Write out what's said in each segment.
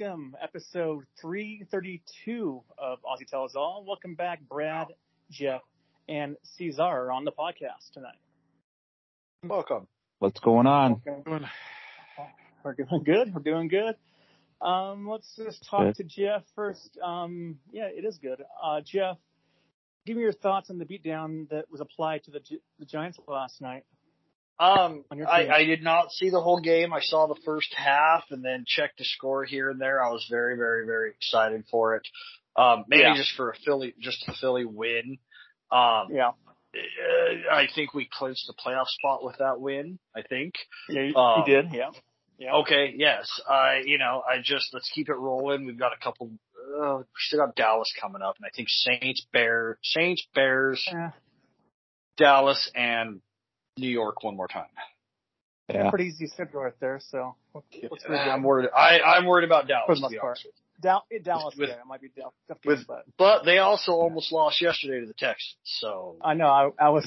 welcome. Episode 332 of Aussie Tell Us All. Welcome back, Brad, Jeff, and Cesar on the podcast tonight. Welcome. What's going on? Welcome. We're doing good. We're doing good. Let's just talk to Jeff first. Yeah, it is good. Jeff, give me your thoughts on the beatdown that was applied to the Giants last night. I did not see the whole game. I saw the first half and then checked the score here and there. I was very, very, very excited for it. Just for a Philly win. I think we clinched the playoff spot with that win. I think. Yeah, you did. Yeah. Yeah. Okay. Yes. Let's keep it rolling. We've got a couple. We still got Dallas coming up, and I think Saints, Bears, Dallas, and New York one more time. Yeah. Pretty easy schedule right there, so. I'm worried about Dallas. For the part. Dallas, it might be Dallas. But they also almost lost yesterday to the Texans, so. I know, I was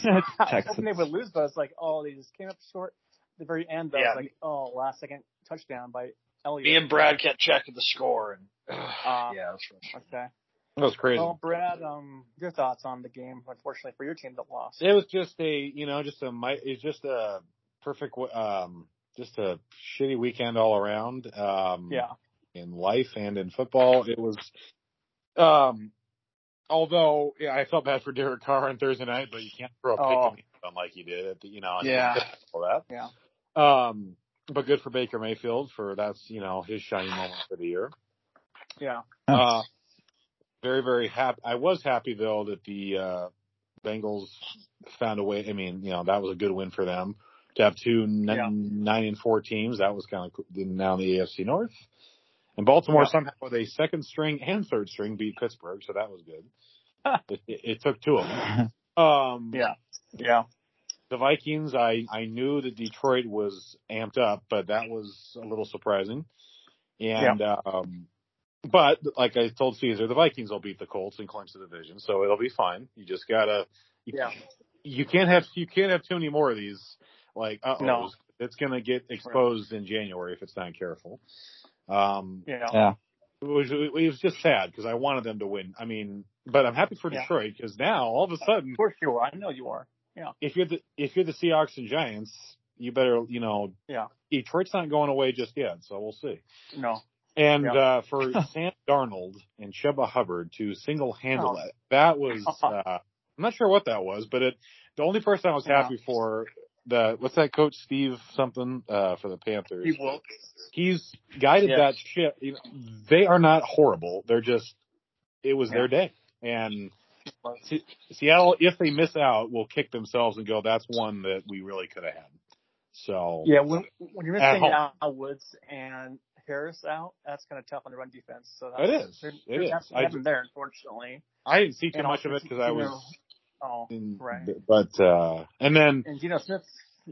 hoping they would lose, but I was like, oh, they just came up short at the very end. I was like, oh, last second touchdown by Elliott. Me and Brad kept checking the score, and that's right. Okay. That was crazy. Well, Brad, your thoughts on the game? Unfortunately for your team that lost, it was just a shitty weekend all around. In life and in football, it was. I felt bad for Derek Carr on Thursday night, but you can't throw a pick on like he did. But good for Baker Mayfield for his shiny moment for the year. Yeah. Very, very happy. I was happy though that the Bengals found a way. I mean, that was a good win for them to have two 9-4 teams. That was kind of cool. Now in the AFC North, and Baltimore somehow with a second string and third string beat Pittsburgh, so that was good. it took two of them. The Vikings. I knew that Detroit was amped up, but that was a little surprising, and. Yeah. But, like I told Cesar, the Vikings will beat the Colts and clinch the division, so it'll be fine. You just gotta, you can't have too many more of these. Like, it's gonna get exposed in January if it's not careful. It was just sad because I wanted them to win. I mean, but I'm happy for Detroit because now all of a sudden, of course you are. I know you are. Yeah. If you're the Seahawks and Giants, you better, Detroit's not going away just yet, so we'll see. No. And for Sam Darnold and Chuba Hubbard to single-handle it, that was I'm not sure what that was, but the only person I was happy for, what's that coach, Steve something, for the Panthers? Steve Wilks. He's guided that ship. They are not horrible. They're just – it was their day. And Seattle, if they miss out, will kick themselves and go, that's one that we really could have had. So yeah, when you're missing out Woods and – Harris out, that's kind of tough on the run defense. So that's, it is there, unfortunately. I didn't see too much of it because I was. And Geno Smith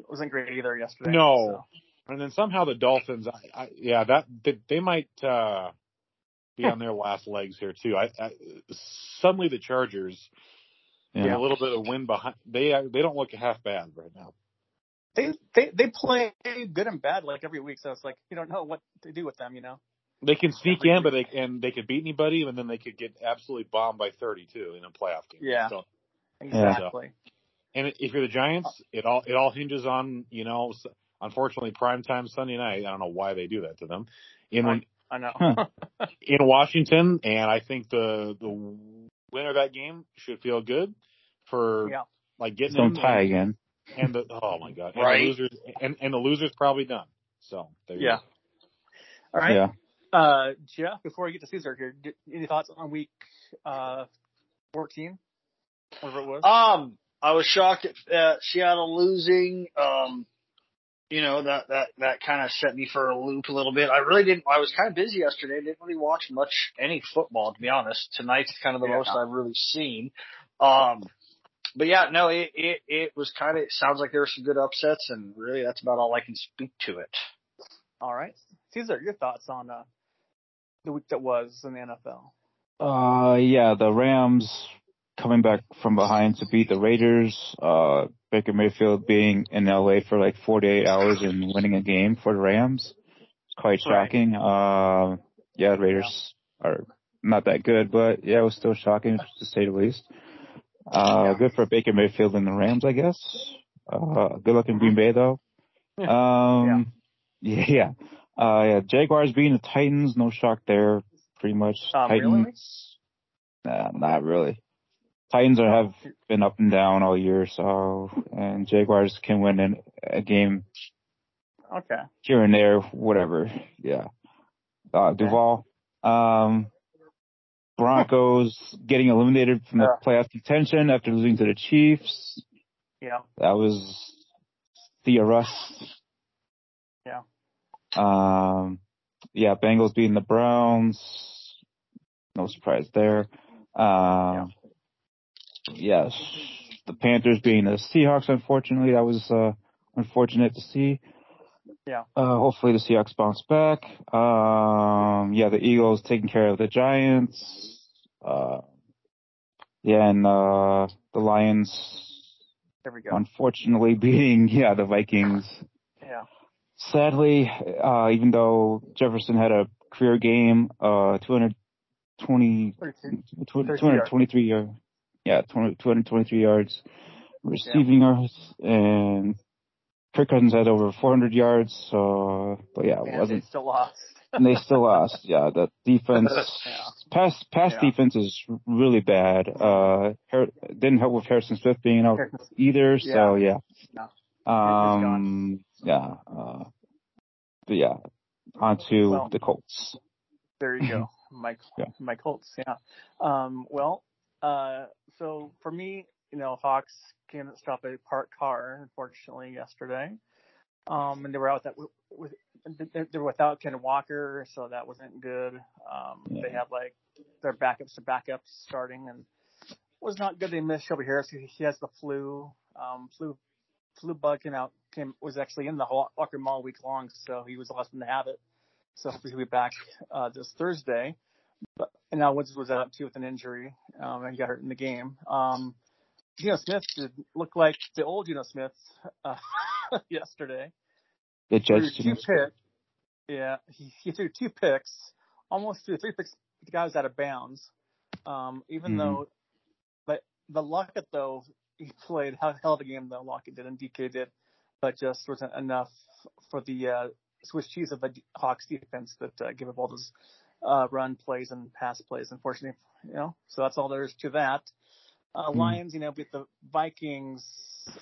wasn't great either yesterday. No. So. And then somehow the Dolphins, they might be on their last legs here too. I suddenly the Chargers and a little bit of wind behind. They don't look half bad right now. They play good and bad like every week, so it's like you don't know what to do with them, They can sneak in, but they could beat anybody, and then they could get absolutely bombed by 32 in a playoff game. Yeah, so, exactly. So. And if you're the Giants, it all hinges on unfortunately primetime Sunday night. I don't know why they do that to them. I know in Washington, and I think the winner of that game should feel good for getting them tie again. And the loser's probably done. So there you go. All right. Yeah. Jeff, before we get to Cesar here, any thoughts on week 14? Whatever it was. I was shocked at Seattle losing. That kind of set me for a loop a little bit. I was kind of busy yesterday. I didn't really watch any football, to be honest. Tonight's kind of the most I've really seen. But it was kind of. It sounds like there were some good upsets, and really, that's about all I can speak to it. All right, Cesar, your thoughts on the week that was in the NFL? The Rams coming back from behind to beat the Raiders. Baker Mayfield being in LA for like 48 hours and winning a game for the Rams. It's quite shocking. yeah, Raiders are not that good, but yeah, it was still shocking to say the least. Good for Baker Mayfield and the Rams, I guess. Good luck in Green Bay though. Jaguars beating the Titans, no shock there, pretty much. Titans, really? Nah, not really. Titans have been up and down all year, so, and Jaguars can win in a game. Okay. Here and there, whatever. Yeah. Duval. Broncos getting eliminated from the playoff contention after losing to the Chiefs. Yeah. That was Thea Russ. Yeah. Bengals beating the Browns. No surprise there. Yes. The Panthers beating the Seahawks, unfortunately. That was unfortunate to see. Yeah. Hopefully the Seahawks bounce back. The Eagles taking care of the Giants. And the Lions, there we go, unfortunately beating the Vikings. Yeah. Sadly, even though Jefferson had a career game, 223 yards receiving yards, and Kirk Cousins had over 400 yards, so, but yeah, it wasn't. They still lost. And they still lost, yeah. The defense, pass defense is really bad. Didn't help with Harrison Smith being out either, so yeah. No. On to the Colts. There you go. My Colts, yeah. So for me, Hawks can't stop a parked car, unfortunately, yesterday. And they were out they're without Ken Walker, so that wasn't good. They had their backups to backups starting, and it was not good. They missed Shelby Harris. He has the flu. Flu bug was actually in the Walker Mall week long, so he was the last one to have it. So he'll be back this Thursday. But, and now Woods was out too with an injury, and he got hurt in the game. Geno Smith looked like the old Geno Smith yesterday. It judged him. He threw two picks, almost threw three picks. The guy was out of bounds. Though, but Lockett though, he played hell of a game though. Lockett did and DK did, but just wasn't enough for the Swiss cheese of the Hawks defense that gave up all those run plays and pass plays. Unfortunately, so that's all there is to that. Lions, beat the Vikings,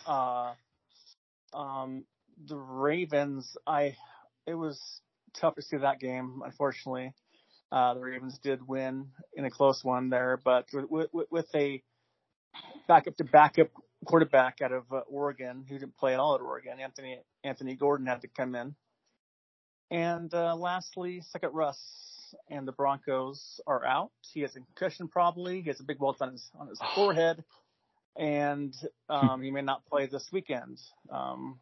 the Ravens. It was tough to see that game, unfortunately. The Ravens did win in a close one there, but with a backup quarterback out of Oregon, who didn't play at all at Oregon, Anthony Gordon had to come in. And lastly, second Russ and the Broncos are out. He has a concussion probably. He has a big welt on his forehead, and he may not play this weekend.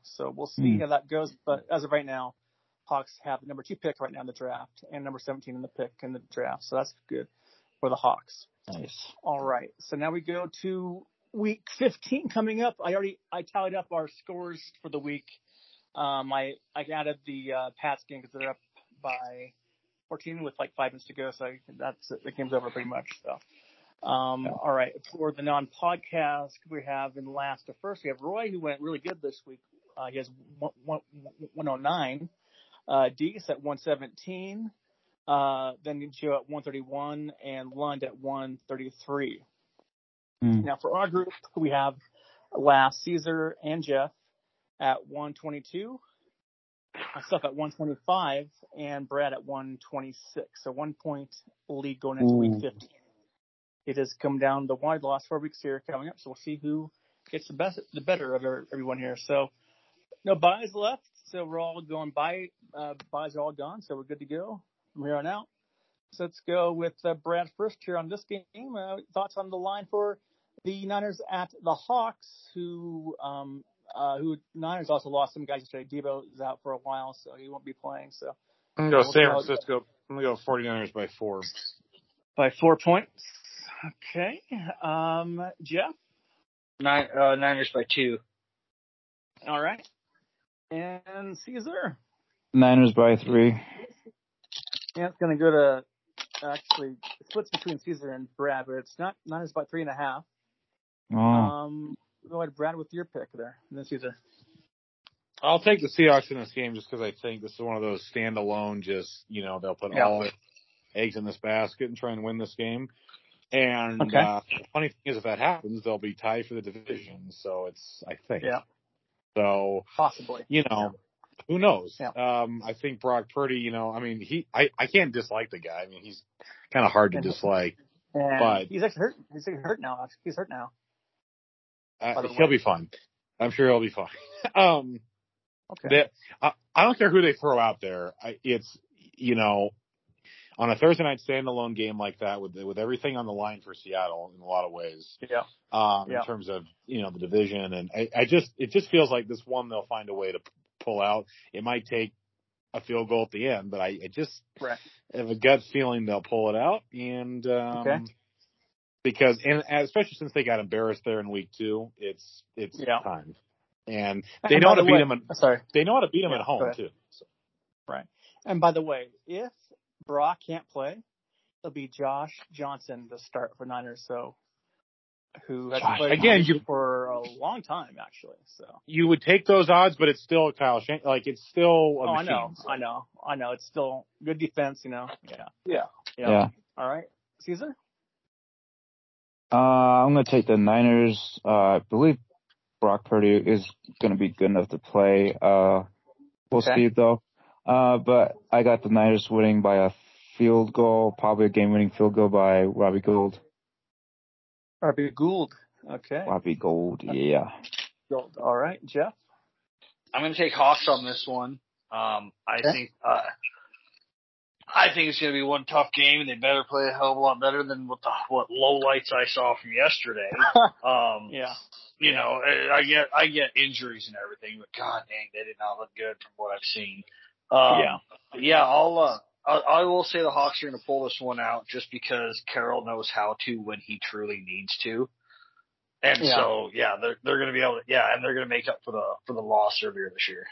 So we'll see how that goes. But as of right now, Hawks have the number 2 pick right now in the draft and number 17 in the pick in the draft. So that's good for the Hawks. Nice. All right. So now we go to week 15 coming up. I tallied up our scores for the week. I added the Pats game because they're up by 14 with 5 minutes to go, so that's it. The game's over pretty much. So, all right. For the non-podcast, we have in last to first, we have Roy, who went really good this week. He has 109. Deese at 117. Then Joe at 131 and Lund at 133. Now for our group, we have last Caesar and Jeff at 122. Myself at 125 and Brad at 126. So 1 point lead going into week 15. It has come down the wide loss 4 weeks here coming up. So we'll see who gets the better of everyone here. So no buys left. So we're all going by. Buys are all gone. So we're good to go from here on out. So let's go with Brad first here on this game. Thoughts on the line for the Niners at the Hawks, who Niners also lost some guys yesterday. Debo is out for a while, so he won't be playing. So I'm going to go San Francisco. I'm going to go 49ers by 4. By 4 points. Okay. Jeff? Niners by 2. All right. And Caesar? Niners by 3. Yeah, it's going to go to actually splits between Caesar and Brad, but it's not as about 3.5. Oh. Go ahead, Brad, with your pick there. And then Caesar. I'll take the Seahawks in this game just because I think this is one of those standalone, just, you know, they'll put all eggs in this basket and try and win this game. And the funny thing is, if that happens, they'll be tied for the division. So it's, I think. Yeah. So possibly, you know, who knows? Yeah. I think Brock Purdy, you know, I mean, I can't dislike the guy. I mean, he's kind of hard to dislike, but he's actually hurt. He's hurt now. He's hurt now. He'll be fine. I'm sure he'll be fine. I don't care who they throw out there. It's, you know, on a Thursday night standalone game like that, with everything on the line for Seattle in a lot of ways, in terms of, you know, the division, and it just feels like this one they'll find a way to pull out. It might take a field goal at the end, but I just have a gut feeling they'll pull it out, and because especially since they got embarrassed there in week 2, it's time, and they know how to beat them. They know how to beat them at home too. So. Right, and by the way, if Brock can't play, it'll be Josh Johnson to start for Niners, so who has played for a long time actually. So you would take those odds, but it's still Kyle Shanahan. Like, it's still a machine. I know. It's still good defense, you know. Yeah. All right, Caesar. I'm gonna take the Niners. I believe Brock Purdy is gonna be good enough to play. We'll see though. But I got the Niners winning by a field goal, probably a game-winning field goal by Robbie Gould. Robbie Gould, okay. Robbie Gould, yeah. Gould. All right, Jeff? I'm going to take Hawks on this one. I think it's going to be one tough game, and they better play a hell of a lot better than what low lights I saw from yesterday. You know, I get injuries and everything, but God dang, they did not look good from what I've seen. I will say the Hawks are going to pull this one out just because Carroll knows how to when he truly needs to, and they're going to be able to, and they're going to make up for the loss earlier this year.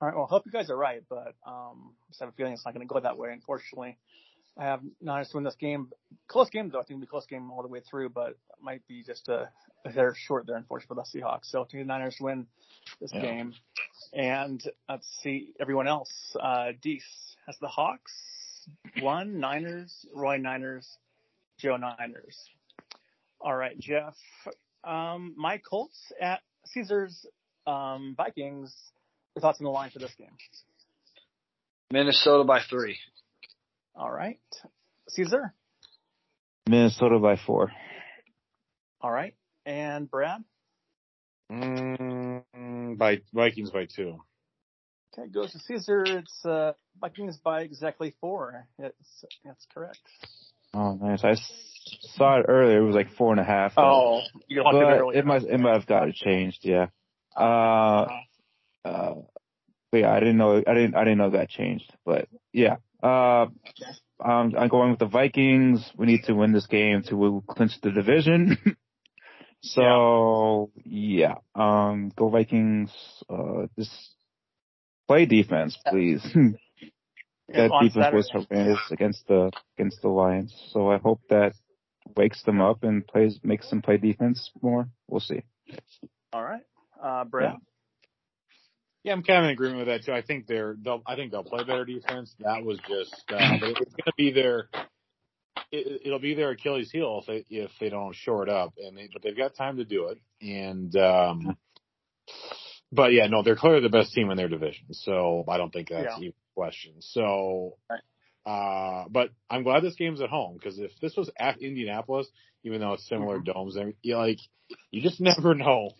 All right, well, I hope you guys are right, but I just have a feeling it's not going to go that way. Unfortunately, I have Niners to win this game. Close game though, I think it'll be a close game all the way through, but it might be just a hair short there, unfortunately, for the Seahawks. So I think the Niners win this game. And let's see everyone else. Deese has the Hawks, 1, Niners, Roy Niners, Joe Niners. All right, Jeff. My Colts at Caesar's Vikings. Your thoughts on the line for this game? Minnesota by 3. All right. Caesar? Minnesota by 4. All right. And Brad? By Vikings by 2. Okay, goes to Caesar. It's Vikings by exactly 4. That's correct. Oh, nice. I saw it earlier. It was like 4.5. Oh, you got it earlier. It might have got it changed. Yeah. But yeah, I didn't know that changed. But yeah. I'm going with the Vikings. We need to win this game to clinch the division. So, go Vikings. Just play defense, please. That defense was horrendous against the Lions. So I hope that wakes them up and makes them play defense more. We'll see. All right, Brad. Yeah, I'm kind of in agreement with that too. I think they'll play better defense. That was just it's going to be their. It'll be their Achilles heel if they don't shore it up, but they've got time to do it. And but yeah, no, they're clearly the best team in their division, so I don't think that's even a question. So, but I'm glad this game's at home, because if this was at Indianapolis, even though it's similar domes, you just never know.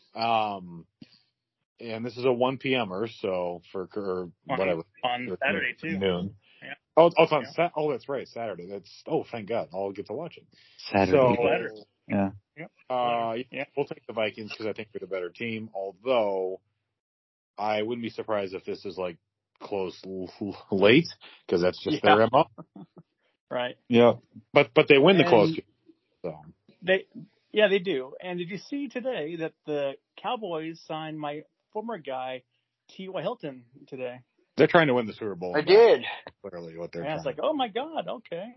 And this is a 1 p.m.er, so for whatever on Saturday too. Noon. Yeah. Oh, it's on that's right, Saturday. Thank God, I'll get to watch it. Saturday. So, we'll take the Vikings because I think they're the better team. Although, I wouldn't be surprised if this is like close late, because that's just their MO. Right. Yeah, but they win the close game. So they do. And did you see today that the Cowboys signed my former guy T.Y. Hilton today? They're trying to win the Super Bowl. I did. Clearly what they're trying to do. It's like, oh, my God, okay.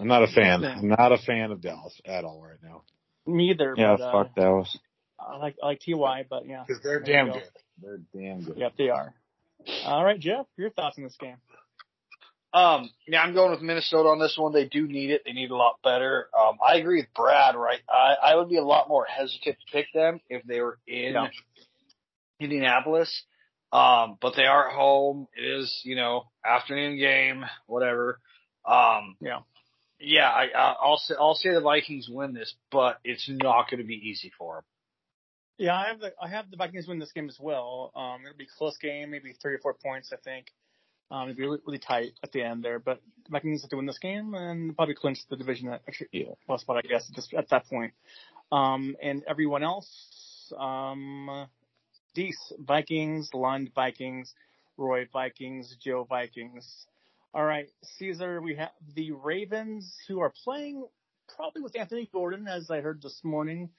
I'm not a fan. I'm not a fan of Dallas at all right now. Me either. Yeah, but, fuck Dallas. I like TY, but yeah. Because they're damn good. They're damn good. Yep, they are. All right, Jeff, your thoughts on this game? Yeah, I'm going with Minnesota on this one. They do need it. They need a lot better. I agree with Brad, right? I would be a lot more hesitant to pick them if they were in Indianapolis. But they are at home. It is, afternoon game, whatever. Yeah. I'll say the Vikings win this, but it's not going to be easy for them. Yeah, I have the Vikings win this game as well. It'll be a close game, maybe 3 or 4 points, I think. It'll be really, really tight at the end there, but the Vikings have to win this game and probably clinch the division plus spot, I guess, just at that point. And everyone else, Deese Vikings, Lund Vikings, Roy Vikings, Joe Vikings. All right, Caesar, we have the Ravens, who are playing probably with Anthony Gordon, as I heard this morning,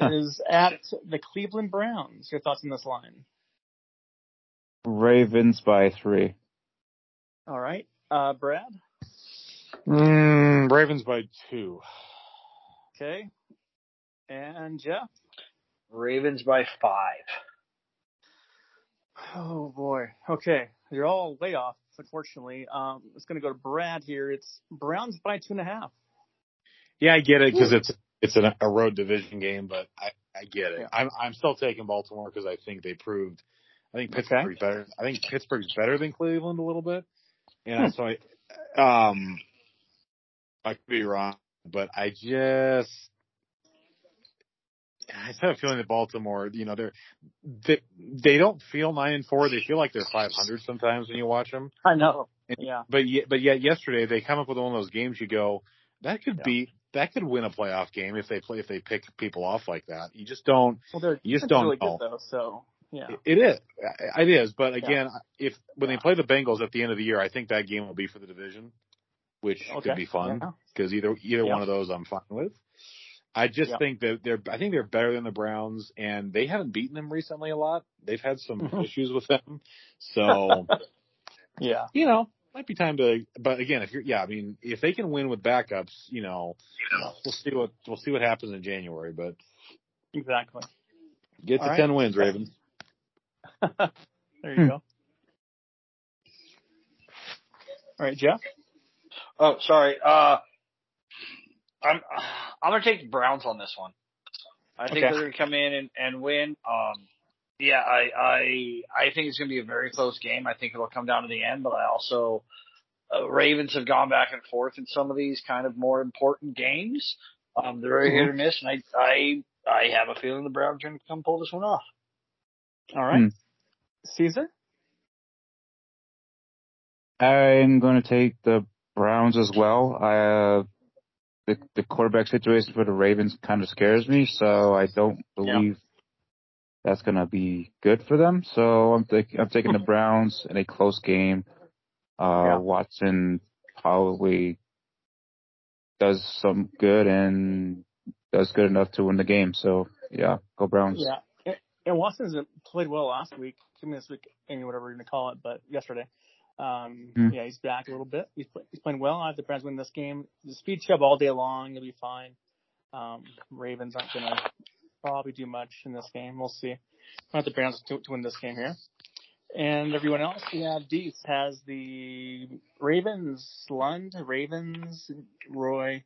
is at the Cleveland Browns. Your thoughts on this line? Ravens by 3. All right. Brad? Ravens by 2. Okay. And Jeff? Ravens by 5. Oh, boy. Okay. You're all way off, unfortunately. It's going to go to Brad here. It's Browns by 2.5. Yeah, I get it because it's a road division game, but I get it. Yeah. I'm still taking Baltimore because I think they proved – I think Pittsburgh's better than Cleveland a little bit. And so I could be wrong, but I just have a feeling that Baltimore, they don't feel 9-4. They feel like they're 500 sometimes when you watch them. I know. And, yeah. But yet yesterday they come up with one of those games you go, that could win a playoff game if they pick people off like that. You just don't. Well, you just don't really know. Good, though, so. Yeah. It is. But again, when they play the Bengals at the end of the year, I think that game will be for the division, which could be fun because either one of those I'm fine with. I just think that I think they're better than the Browns, and they haven't beaten them recently a lot. They've had some issues with them. So, might be time to, but again, if they can win with backups, we'll see what happens in January, but exactly. Get to 10 wins, Ravens. There you go. All right, Jeff. Oh, sorry. I'm gonna take the Browns on this one. I think they're gonna come in and win. I think it's gonna be a very close game. I think it'll come down to the end, but I also Ravens have gone back and forth in some of these kind of more important games. They're very hit or miss, and I have a feeling the Browns are gonna come pull this one off. All right. Caesar? I'm going to take the Browns as well. The quarterback situation for the Ravens kind of scares me, so I don't believe that's going to be good for them. So I'm taking the Browns in a close game. Watson probably does some good and does good enough to win the game. So, yeah, go Browns. Yeah. And Watson's played well last week, this week, whatever you're going to call it, but yesterday. Yeah, he's back a little bit. He's playing well. I have the Browns win this game. The speed chub all day long. He'll be fine. Ravens aren't going to probably do much in this game. We'll see. I have the Browns to win this game here. And everyone else, we have Dees has the Ravens, Lund, Ravens, Roy,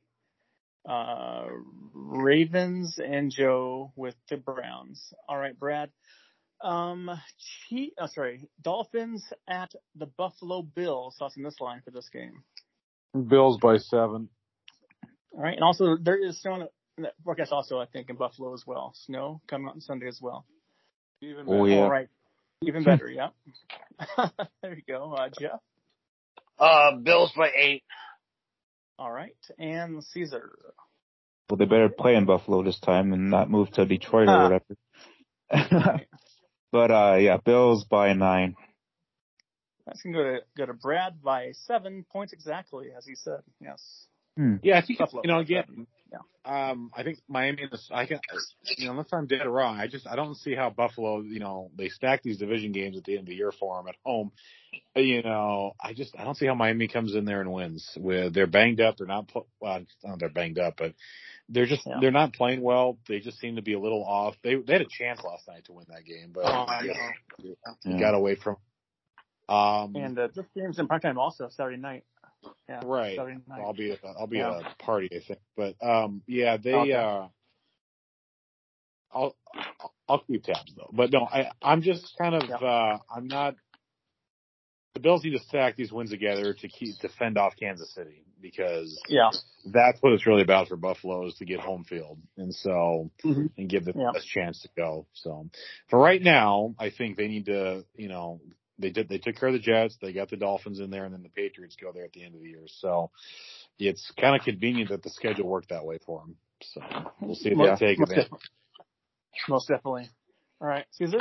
Ravens and Joe with the Browns. All right, Brad. Dolphins at the Buffalo Bills. Thoughts on this line for this game? Bills by 7. All right, and also there is snow in that forecast also, I think, in Buffalo as well. Snow coming out on Sunday as well. Even better. All right. Even better, yeah. There you go, Jeff. Bills by 8. All right, and Caesar. Well, they better play in Buffalo this time and not move to Detroit or whatever. But, Bills by 9. That's going to go to Brad by 7 points exactly, as he said, yes. Yeah, I think, Buffalo, again, touchdown. I think Miami. Unless I'm dead wrong, I don't see how Buffalo. They stack these division games at the end of the year for them at home. I don't see how Miami comes in there and wins. They're banged up. They're not. Well, they're banged up, but they're just they're not playing well. They just seem to be a little off. They had a chance last night to win that game, but got away from. And this game's in primetime also Saturday night. Yeah, right. I'll be at a party, I think. But I'll keep tabs though. But no, I'm just kind of I'm not. The Bills need to stack these wins together to fend off Kansas City because that's what it's really about for Buffalo is to get home field and so and give them the best chance to go. So for right now, I think they need to They took care of the Jets. They got the Dolphins in there, and then the Patriots go there at the end of the year. So it's kind of convenient that the schedule worked that way for them. So we'll see if they take advantage. Most definitely. All right, Cesar?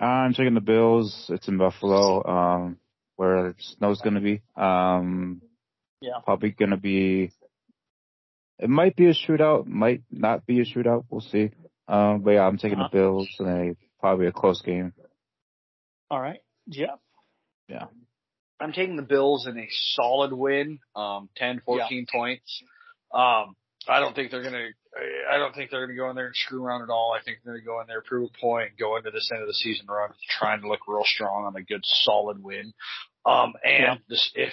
I'm taking the Bills. It's in Buffalo, where snow's going to be. Probably going to be. It might be a shootout. Might not be a shootout. We'll see. But yeah, I'm taking the Bills, and probably a close game. All right, Jeff. Yeah. I'm taking the Bills in a solid win, 10, 14 points. I don't think they're going to go in there and screw around at all. I think they're going to go in there, prove a point, go into this end of the season run, trying to look real strong on a good, solid win. If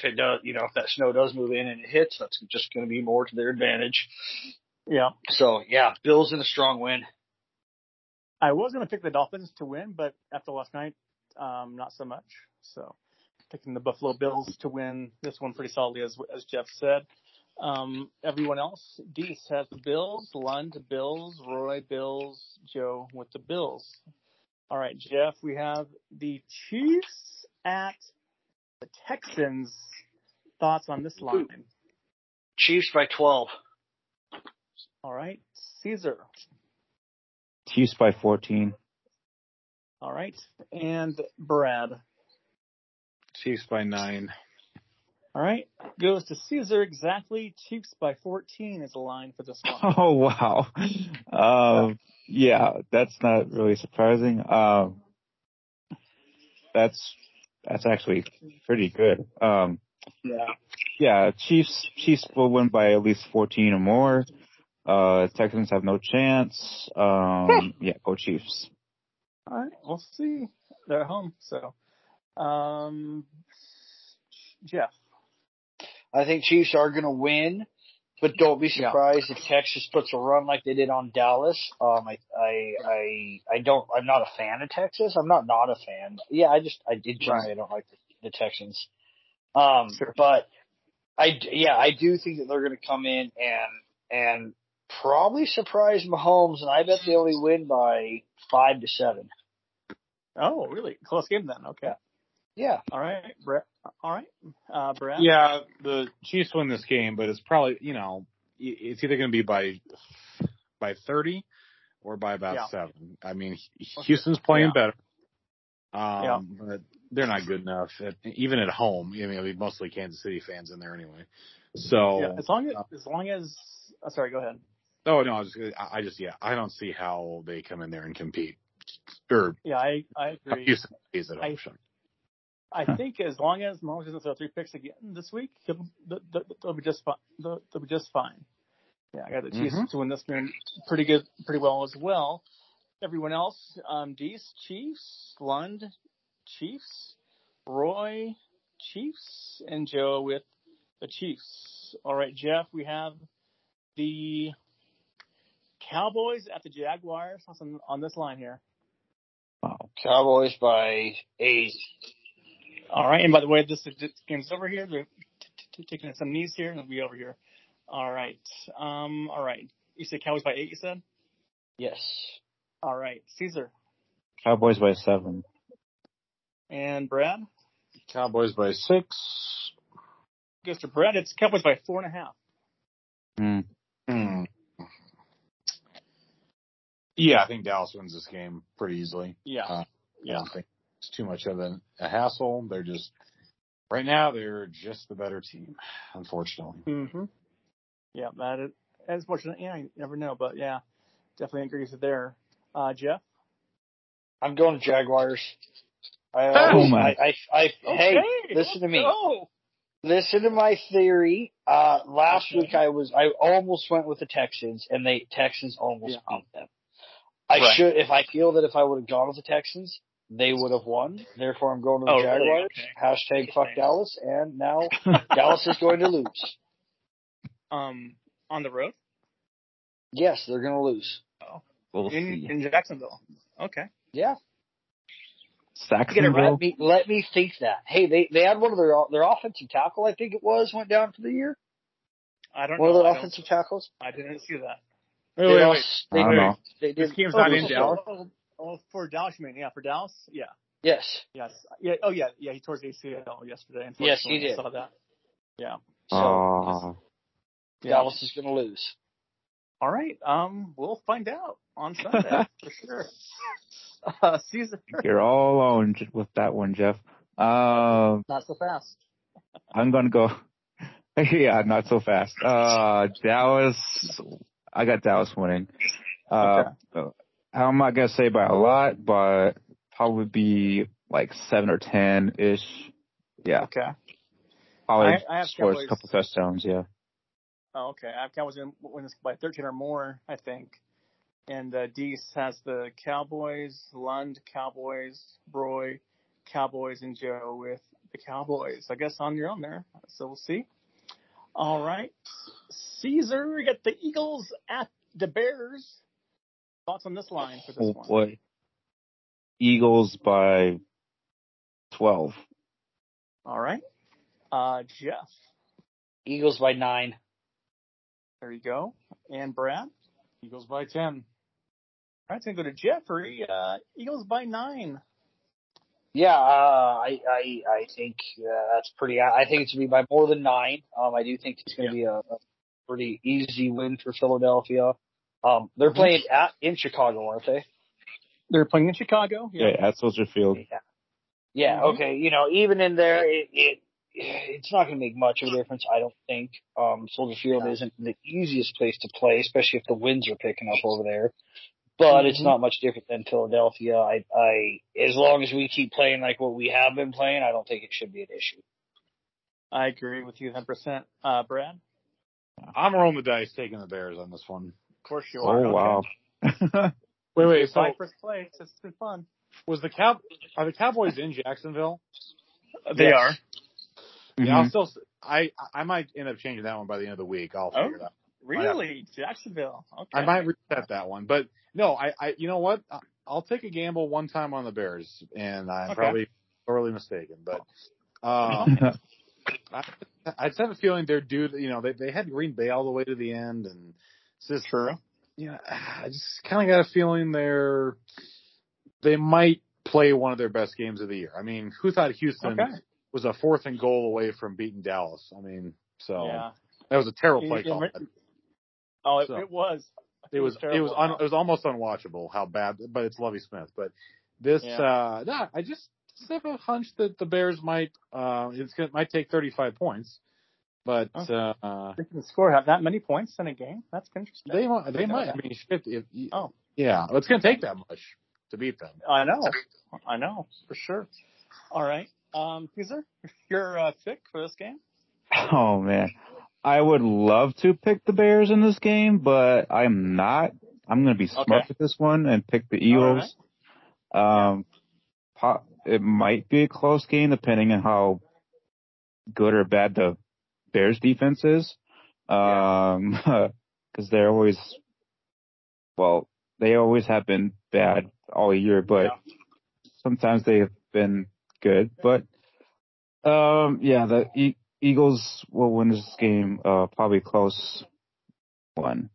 it does, if that snow does move in and it hits, that's just going to be more to their advantage. Yeah. So yeah, Bills in a strong win. I was going to pick the Dolphins to win, but after last night. Not so much. So picking the Buffalo Bills to win this one pretty solidly, as Jeff said. Everyone else, Deese has the Bills, Lund Bills, Roy Bills, Joe with the Bills. All right, Jeff, we have the Chiefs at the Texans. Thoughts on this line? Chiefs by 12. All right, Caesar. Chiefs by 14. All right. And Brad. Chiefs by 9. All right. Goes to Caesar exactly. Chiefs by 14 is a line for this one. Oh, wow. That's not really surprising. That's actually pretty good. Chiefs will win by at least 14 or more. Texans have no chance. Go Chiefs. All right, we'll see. They're at home, so. Jeff. I think Chiefs are going to win, but don't be surprised if Texas puts a run like they did on Dallas. I'm not a fan of Texas. I'm not a fan. Yeah, I don't like the Texans. Sure. But I do think that they're going to come in and probably surprise Mahomes, and I bet they only win by 5 to 7. Oh, really? Close game then. Okay. Yeah. All right. Brad? Yeah, the Chiefs win this game, but it's probably, it's either going to be by 30 or by about 7. I mean, Houston's playing better. But they're not good enough, even at home. I mean, it'll be mostly Kansas City fans in there anyway. So as long as – sorry, go ahead. Oh, no, I don't see how they come in there and compete. I agree. I think as long as Mahomes doesn't throw 3 picks again this week, they'll be just fine. They'll be just fine. Yeah, I got the Chiefs to win this game pretty well as well. Everyone else, Deese, Chiefs, Lund, Chiefs, Roy, Chiefs, and Joe with the Chiefs. All right, Jeff, we have the Cowboys at the Jaguars on this line here. Wow. Cowboys by 8. All right. And by the way, this game's over here. They're taking some knees here, and it'll be over here. All right. You said Cowboys by 8, you said? Yes. All right. Caesar. Cowboys by 7. And Brad? Cowboys by 6. Goes to Brad. It's Cowboys by 4.5. Yeah, I think Dallas wins this game pretty easily. Yeah. I don't think it's too much of a hassle. Right now, they're just the better team, unfortunately. Mm-hmm. Yeah, that is fortunate. Yeah, you never know, but yeah, definitely agree with you there. Jeff? I'm going to Jaguars. Hey, listen to me. Go. Listen to my theory. Last week I almost went with the Texans, and the Texans almost pumped them. I feel that if I would have gone with the Texans, they would have won. Therefore, I'm going to the Jaguars. Really? Okay. Hashtag fuck Dallas, and now Dallas is going to lose. On the road? Yes, they're going to lose. Oh, we'll in Jacksonville. Okay. Yeah. Let me think that. Hey, they had one of their offensive tackle, I think it was, went down for the year. I don't know. One of their offensive tackles. I didn't see that. Wait, this game's not in Dallas. Oh, for Dallas, you mean? Yeah, for Dallas? Yeah. Yes. Oh, yeah. Yeah, he tore his ACL yesterday. Yes, he did. I saw that. Yeah. So, Dallas is going to lose. All right. We'll find out on Sunday for sure. Caesar. You're all on with that one, Jeff. Not so fast. I'm going to go. Yeah, not so fast. Dallas. I got Dallas winning. Okay. I'm not going to say by a lot, but probably be like 7 or 10-ish. Yeah. Okay. Probably I scores Cowboys. A couple touchdowns, yeah. Oh, okay. I have Cowboys win this by 13 or more, I think. And Deese has the Cowboys, Lund, Cowboys, Broy, Cowboys, and Joe with the Cowboys. I guess on your own there. So we'll see. All right. Caesar, we got the Eagles at the Bears. Thoughts on this line for this one? Boy. Eagles by 12. All right. Jeff. Eagles by 9. There you go. And Brad? Eagles by 10. All right, it's going to go to Jeffrey. Eagles by 9. Yeah, I think that's pretty. I think it's going to be by more than 9. I do think it's going to be a pretty easy win for Philadelphia. They're playing in Chicago, aren't they? They're playing in Chicago. Yeah, at Soldier Field. Yeah. Mm-hmm. Okay. You know, even in there, it's not going to make much of a difference, I don't think. Soldier Field isn't the easiest place to play, especially if the winds are picking up over there. But it's not much different than Philadelphia. I as long as we keep playing like what we have been playing, I don't think it should be an issue. I agree with you 100%. Brad? I'm rolling the dice, taking the Bears on this one. Of course you are. Oh, okay. Wow. wait. So first place. It's been fun. Are the Cowboys in Jacksonville? They are. Yeah, mm-hmm. I'll still. I might end up changing that one by the end of the week. I'll figure it out. Really, Jacksonville? Okay. I might reset that one, but no. I you know what? I'll take a gamble one time on the Bears, and I'm probably thoroughly mistaken. But I just have a feeling they're due. You know, they had Green Bay all the way to the end, and. True. Yeah, I just kind of got a feeling they might play one of their best games of the year. I mean, who thought Houston was a 4th and goal away from beating Dallas? I mean, so that was a terrible play call. Oh, it was. It was almost unwatchable how bad. But it's Lovie Smith. But this, I just have a hunch that the Bears might take 35 points. But they can have that many points in a game. That's interesting. They might. I mean, it's going to take that much to beat them. I know for sure. All right, Caesar, your pick for this game? Oh man, I would love to pick the Bears in this game, but I'm not. I'm going to be smart with this one and pick the Eagles. Right. It might be a close game depending on how good or bad the Bears defenses, because they always have been bad all year, but sometimes they've been good. But the Eagles will win this game, probably close one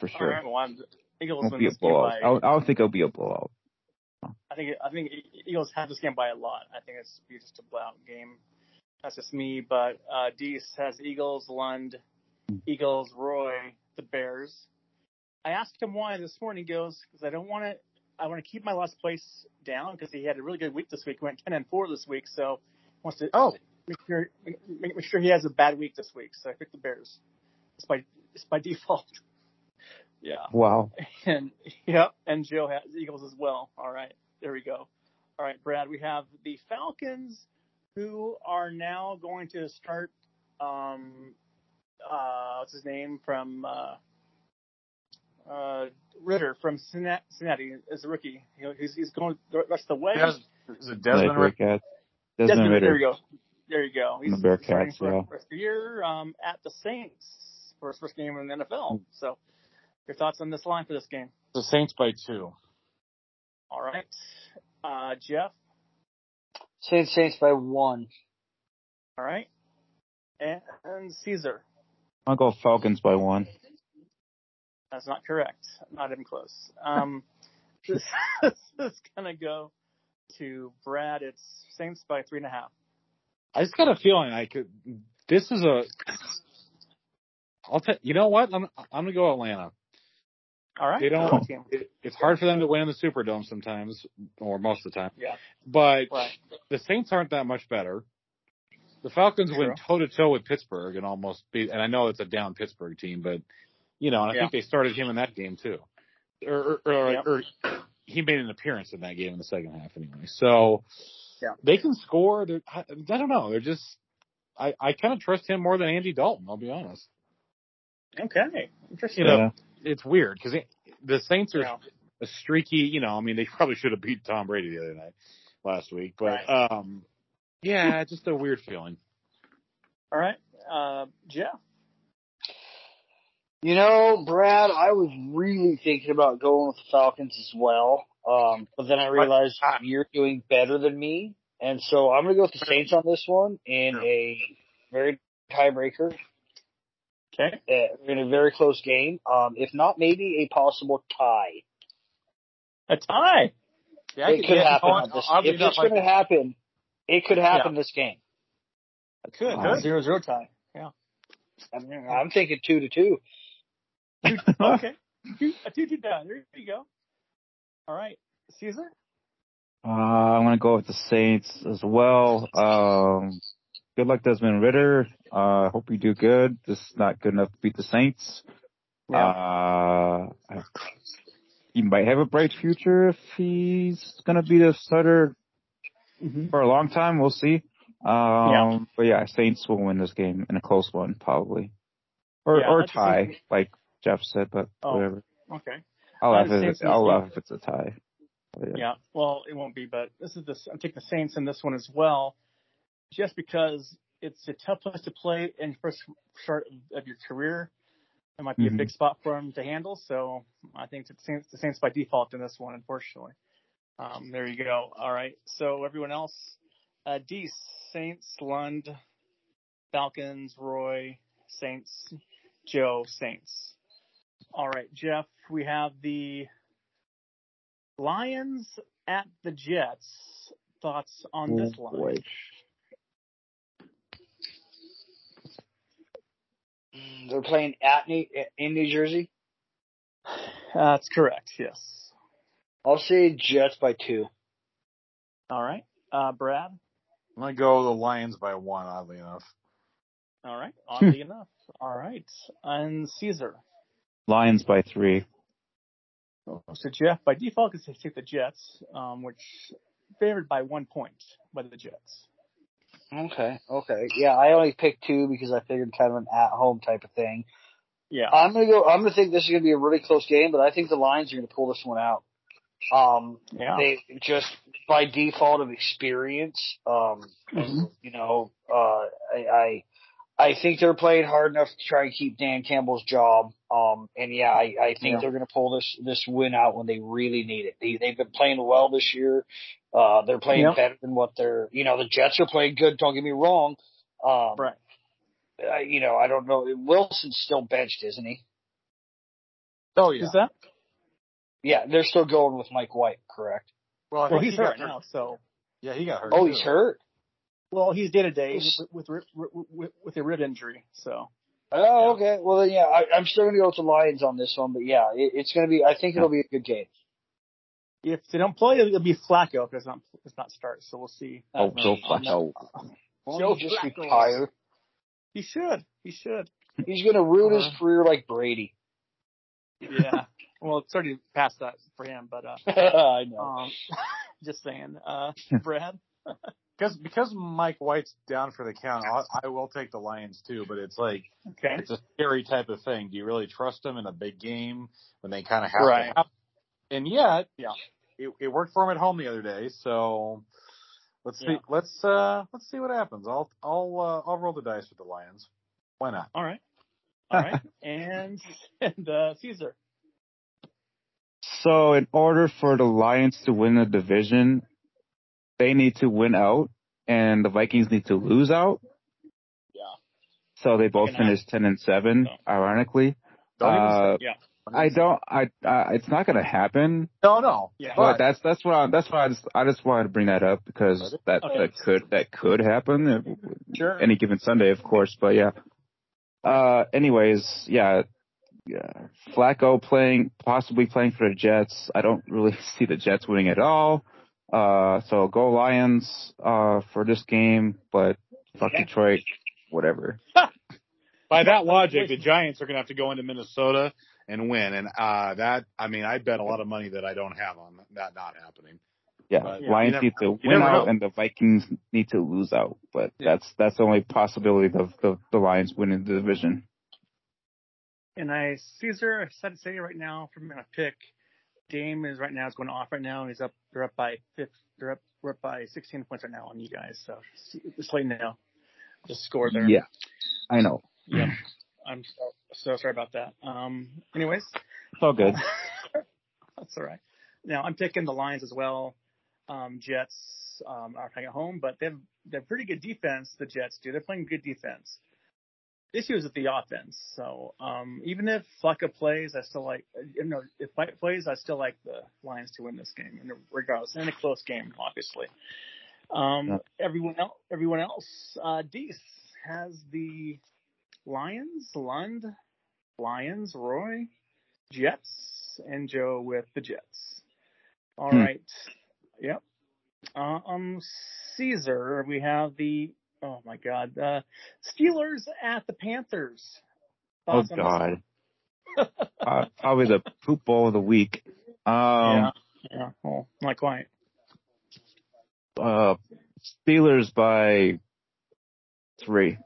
for sure. Right, Eagles win this game by, I don't think it'll be a blowout. I think Eagles have this game by a lot. I think it's just a blowout game. That's just me, but Deese has Eagles, Lund, Eagles, Roy, the Bears. I asked him why this morning. He goes, because I want to keep my last place down because he had a really good week this week. He went 10-4 this week, so he wants to make sure he has a bad week this week. So I picked the Bears. Despite It's by default. Yeah. Wow. And yep. And Joe has Eagles as well. All right. There we go. All right, Brad. We have the Falcons, who are now going to start. What's his name from Ritter from Cincinnati as a rookie. He's going the rest of the way. Is it Desmond Ritter? Desmond Ritter. There you go. There you go. He's starting for the rest of the year at the Saints for his first game in the NFL. So, your thoughts on this line for this game? The Saints by 2. All right. Jeff? Saints by 1. All right. And Caesar? I'll go Falcons by 1. That's not correct. Not even close. This is going to go to Brad. It's Saints by 3.5. I just got a feeling you know what? I'm gonna go Atlanta. All right. They don't. It's hard for them to win in the Superdome sometimes, or most of the time. Yeah. But the Saints aren't that much better. The Falcons went toe to toe with Pittsburgh and almost beat. And I know it's a down Pittsburgh team, but you know, and I think they started him in that game too, or he made an appearance in that game in the second half anyway. So. Yeah. They can score. I don't know. They're just – I kind of trust him more than Andy Dalton, I'll be honest. Okay. Interesting. You know, it's weird because the Saints are a streaky – you know, I mean, they probably should have beat Tom Brady the other night last week. But, yeah, just a weird feeling. All right. Jeff? You know, Brad, I was really thinking about going with the Falcons as well. But then I realized you're doing better than me, and so I'm going to go with the Saints on this one in a very tiebreaker. Okay. In a very close game. If not, maybe a possible tie. A tie? Yeah, it could happen. If it's going to happen, it could happen this game. It could. 0-0 tie. Yeah. I'm thinking 2-2. Okay. 2-2 down. There you go. All right, Caesar? I'm going to go with the Saints as well. Good luck, Desmond Ritter. I hope you do good. Just not good enough to beat the Saints. Yeah. He might have a bright future if he's going to be the starter for a long time. We'll see. But, yeah, Saints will win this game in a close one probably. Or tie, like Jeff said, but whatever. Okay. I'll laugh if it's a tie. Yeah, well, it won't be, but I'm taking the Saints in this one as well, just because it's a tough place to play in the first start of your career. It might be a big spot for them to handle, so I think it's the Saints by default in this one, unfortunately. There you go. All right, so everyone else, D, Saints, Lund, Falcons, Roy, Saints, Joe, Saints. All right, Jeff, we have the Lions at the Jets. Thoughts on this line? Boy. They're playing in New Jersey? That's correct, yes. I'll say Jets by 2. All right. Brad? I'm going to go the Lions by 1, oddly enough. All right, oddly enough. All right. And Caesar? Lions by 3. Oh, so Jeff, by default, gets to take the Jets, which favored by 1 point by the Jets. Okay. Yeah, I only picked 2 because I figured kind of an at-home type of thing. Yeah. I'm gonna think this is gonna be a really close game, but I think the Lions are gonna pull this one out. They just by default of experience. You know, I think they're playing hard enough to try and keep Dan Campbell's job. I think they're going to pull this win out when they really need it. They've been playing well this year. They're playing better than what they're – you know, the Jets are playing good, don't get me wrong. Right. You know, I don't know. Wilson's still benched, isn't he? Oh, yeah. Is that? Yeah, they're still going with Mike White, correct? Well, he's hurt now, so – Yeah, he got hurt. Oh, he's hurt? Well, he's day-to-day with a rib injury, so. Oh, okay. Well, then, yeah, I'm still going to go with the Lions on this one, but, yeah, it's going to be – I think it'll be a good game. If they don't play, it'll be Flacco if it's not start, so we'll see. Oh, Joe Flacco. Well, Joe just retired. He should. He's going to ruin his career like Brady. Yeah. Well, it's already past that for him, but I know. Just saying, Brad. Because Mike White's down for the count, I will take the Lions too, but it's like, okay, it's a scary type of thing. Do you really trust them in a big game when they kind of have to have? And yet, it worked for him at home the other day, so let's see. Let's see what happens. I'll roll the dice with the Lions. Why not? All right. and Caesar. So in order for the Lions to win the division, they need to win out, and the Vikings need to lose out. Yeah. So they both finished 10-7, ironically. It's not going to happen. No. Yeah. But that's why I just wanted to bring that up, because that could happen. Sure. Any given Sunday, of course. But yeah. Anyways, yeah. Flacco possibly playing for the Jets. I don't really see the Jets winning at all. So go Lions for this game, but fuck Detroit, whatever. By that logic, the Giants are going to have to go into Minnesota and win. And I bet a lot of money that I don't have on that not happening. Yeah, but, Lions need to win out, and the Vikings need to lose out. But that's the only possibility of the Lions winning the division. And Caesar, I said to say right now, if I'm going to pick, Dame is right now is going off right now, and he's up. They're up by We're up by 16 points right now on you guys. So just letting you know the score there. Yeah, I know. Yeah, I'm so sorry about that. Anyways, it's all good. That's all right. Now I'm picking the Lions as well. Jets are playing at home, but they're pretty good defense. The Jets do. They're playing good defense. Issue is with the offense. So even if Flacco plays, if White plays, I still like the Lions to win this game, regardless. And a close game, obviously. Everyone else, Deese has the Lions, Lund, Lions, Roy, Jets, and Joe with the Jets. All right. Yep. Caesar, we have the. Oh, my God. Steelers at the Panthers. Thoughts oh, God. Probably the poop bowl of the week. Yeah. Well, not quite. Steelers by 3.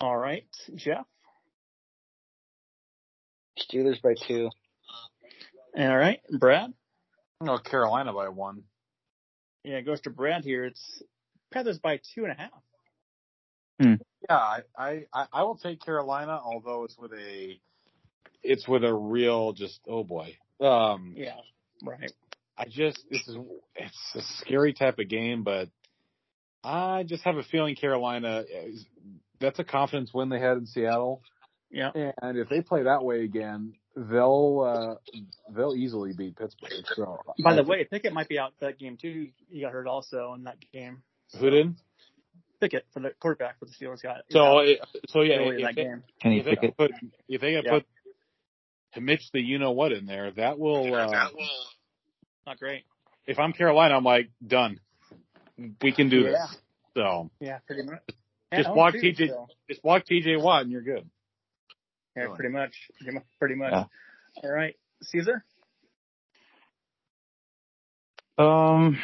All right. Jeff? Steelers by 2. All right. Brad? No, Carolina by 1. Yeah, it goes to Brad here. It's Panthers by 2.5. Yeah, I will take Carolina, although it's with a real just oh boy. Yeah, right. It's a scary type of game, but I just have a feeling Carolina. That's a confidence win they had in Seattle. Yeah, and if they play that way again, they'll easily beat Pittsburgh. So, by the way, Pickett might be out that game too. He got hurt also in that game. Who did? Pickett for the quarterback for the Steelers got it. If they put to Mitch the you know what in there, that will not great. If I'm Carolina, I'm like done. We can do this. So yeah, pretty much. Just block TJ Watt and you're good. Yeah, really. Pretty much. Yeah. All right, Caesar. I'm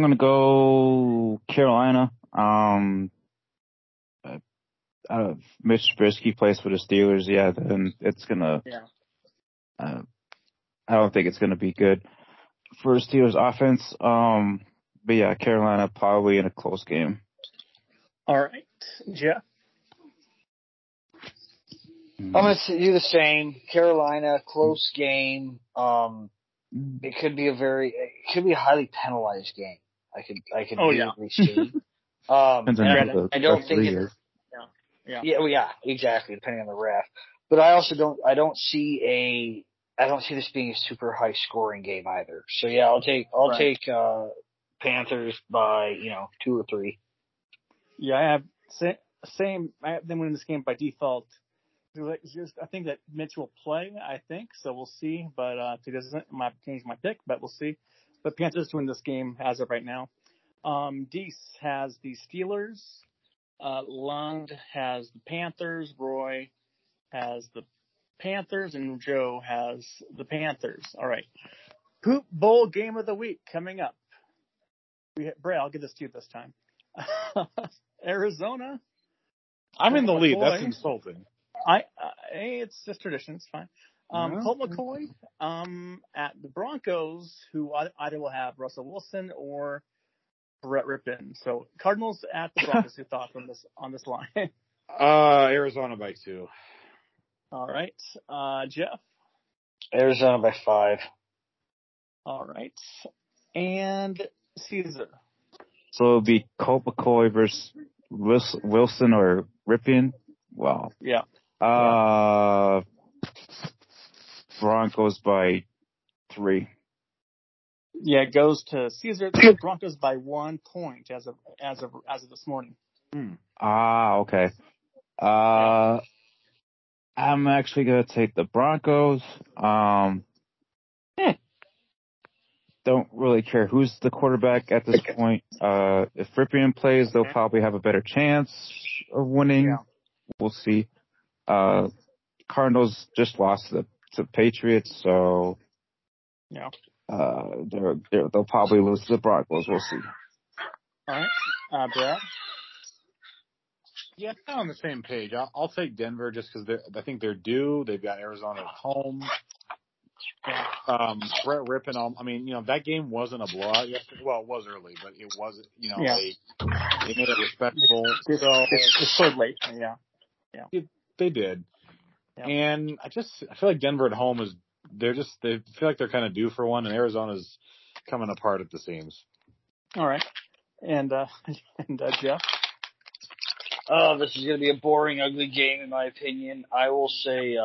gonna go Carolina. If Mitch Trubisky plays for the Steelers, then it's gonna. Yeah. I don't think it's gonna be good for the Steelers offense. But yeah, Carolina probably in a close game. All right, Jeff. I'm gonna do the same. Carolina, close game. It could be a highly penalized game. I could really see. I don't think it's exactly, depending on the ref. But I also don't see this being a super high scoring game either. So yeah, I'll take Panthers by 2 or 3. Yeah, I have same. I have them winning this game by default. I think that Mitch will play, so we'll see. But if he doesn't, I might change my pick, but we'll see. But Panthers win this game as of right now. Deese has the Steelers. Lund has the Panthers. Roy has the Panthers and Joe has the Panthers. All right. Poop Bowl game of the week coming up. Bray, I'll give this to you this time. Arizona. I'm in the lead. McCoy. That's insulting. It's just tradition. It's fine. Colt McCoy at the Broncos, who either will have Russell Wilson or Brett Rypien. So Cardinals at the Broncos. Your thoughts on this line? Arizona by 2. All right, Jeff. Arizona by 5. All right, and Caesar. So it'll be Colt McCoy versus Wilson or Rypien. Wow. Yeah. Broncos by 3. Yeah, it goes to Caesar. The Broncos by 1 point as of this morning. Okay. I'm actually gonna take the Broncos. Don't really care who's the quarterback at this point. If Rypien plays, they'll probably have a better chance of winning. Yeah. We'll see. Cardinals just lost to the Patriots, so yeah. They'll probably lose to the Broncos. We'll see. All right, Brad. Yeah, I'm on the same page. I'll take Denver just because I think they're due. They've got Arizona at home. Brett Rypien, I mean, you know, that game wasn't a blowout yesterday. Well, it was early, but it wasn't. You know, yeah. They made it respectable. It's so late. Yeah. They did. Yeah. And I feel like Denver at home is. They feel like they're kind of due for one, and Arizona's coming apart at the seams. All right, and Jeff. This is going to be a boring, ugly game, in my opinion. I will say,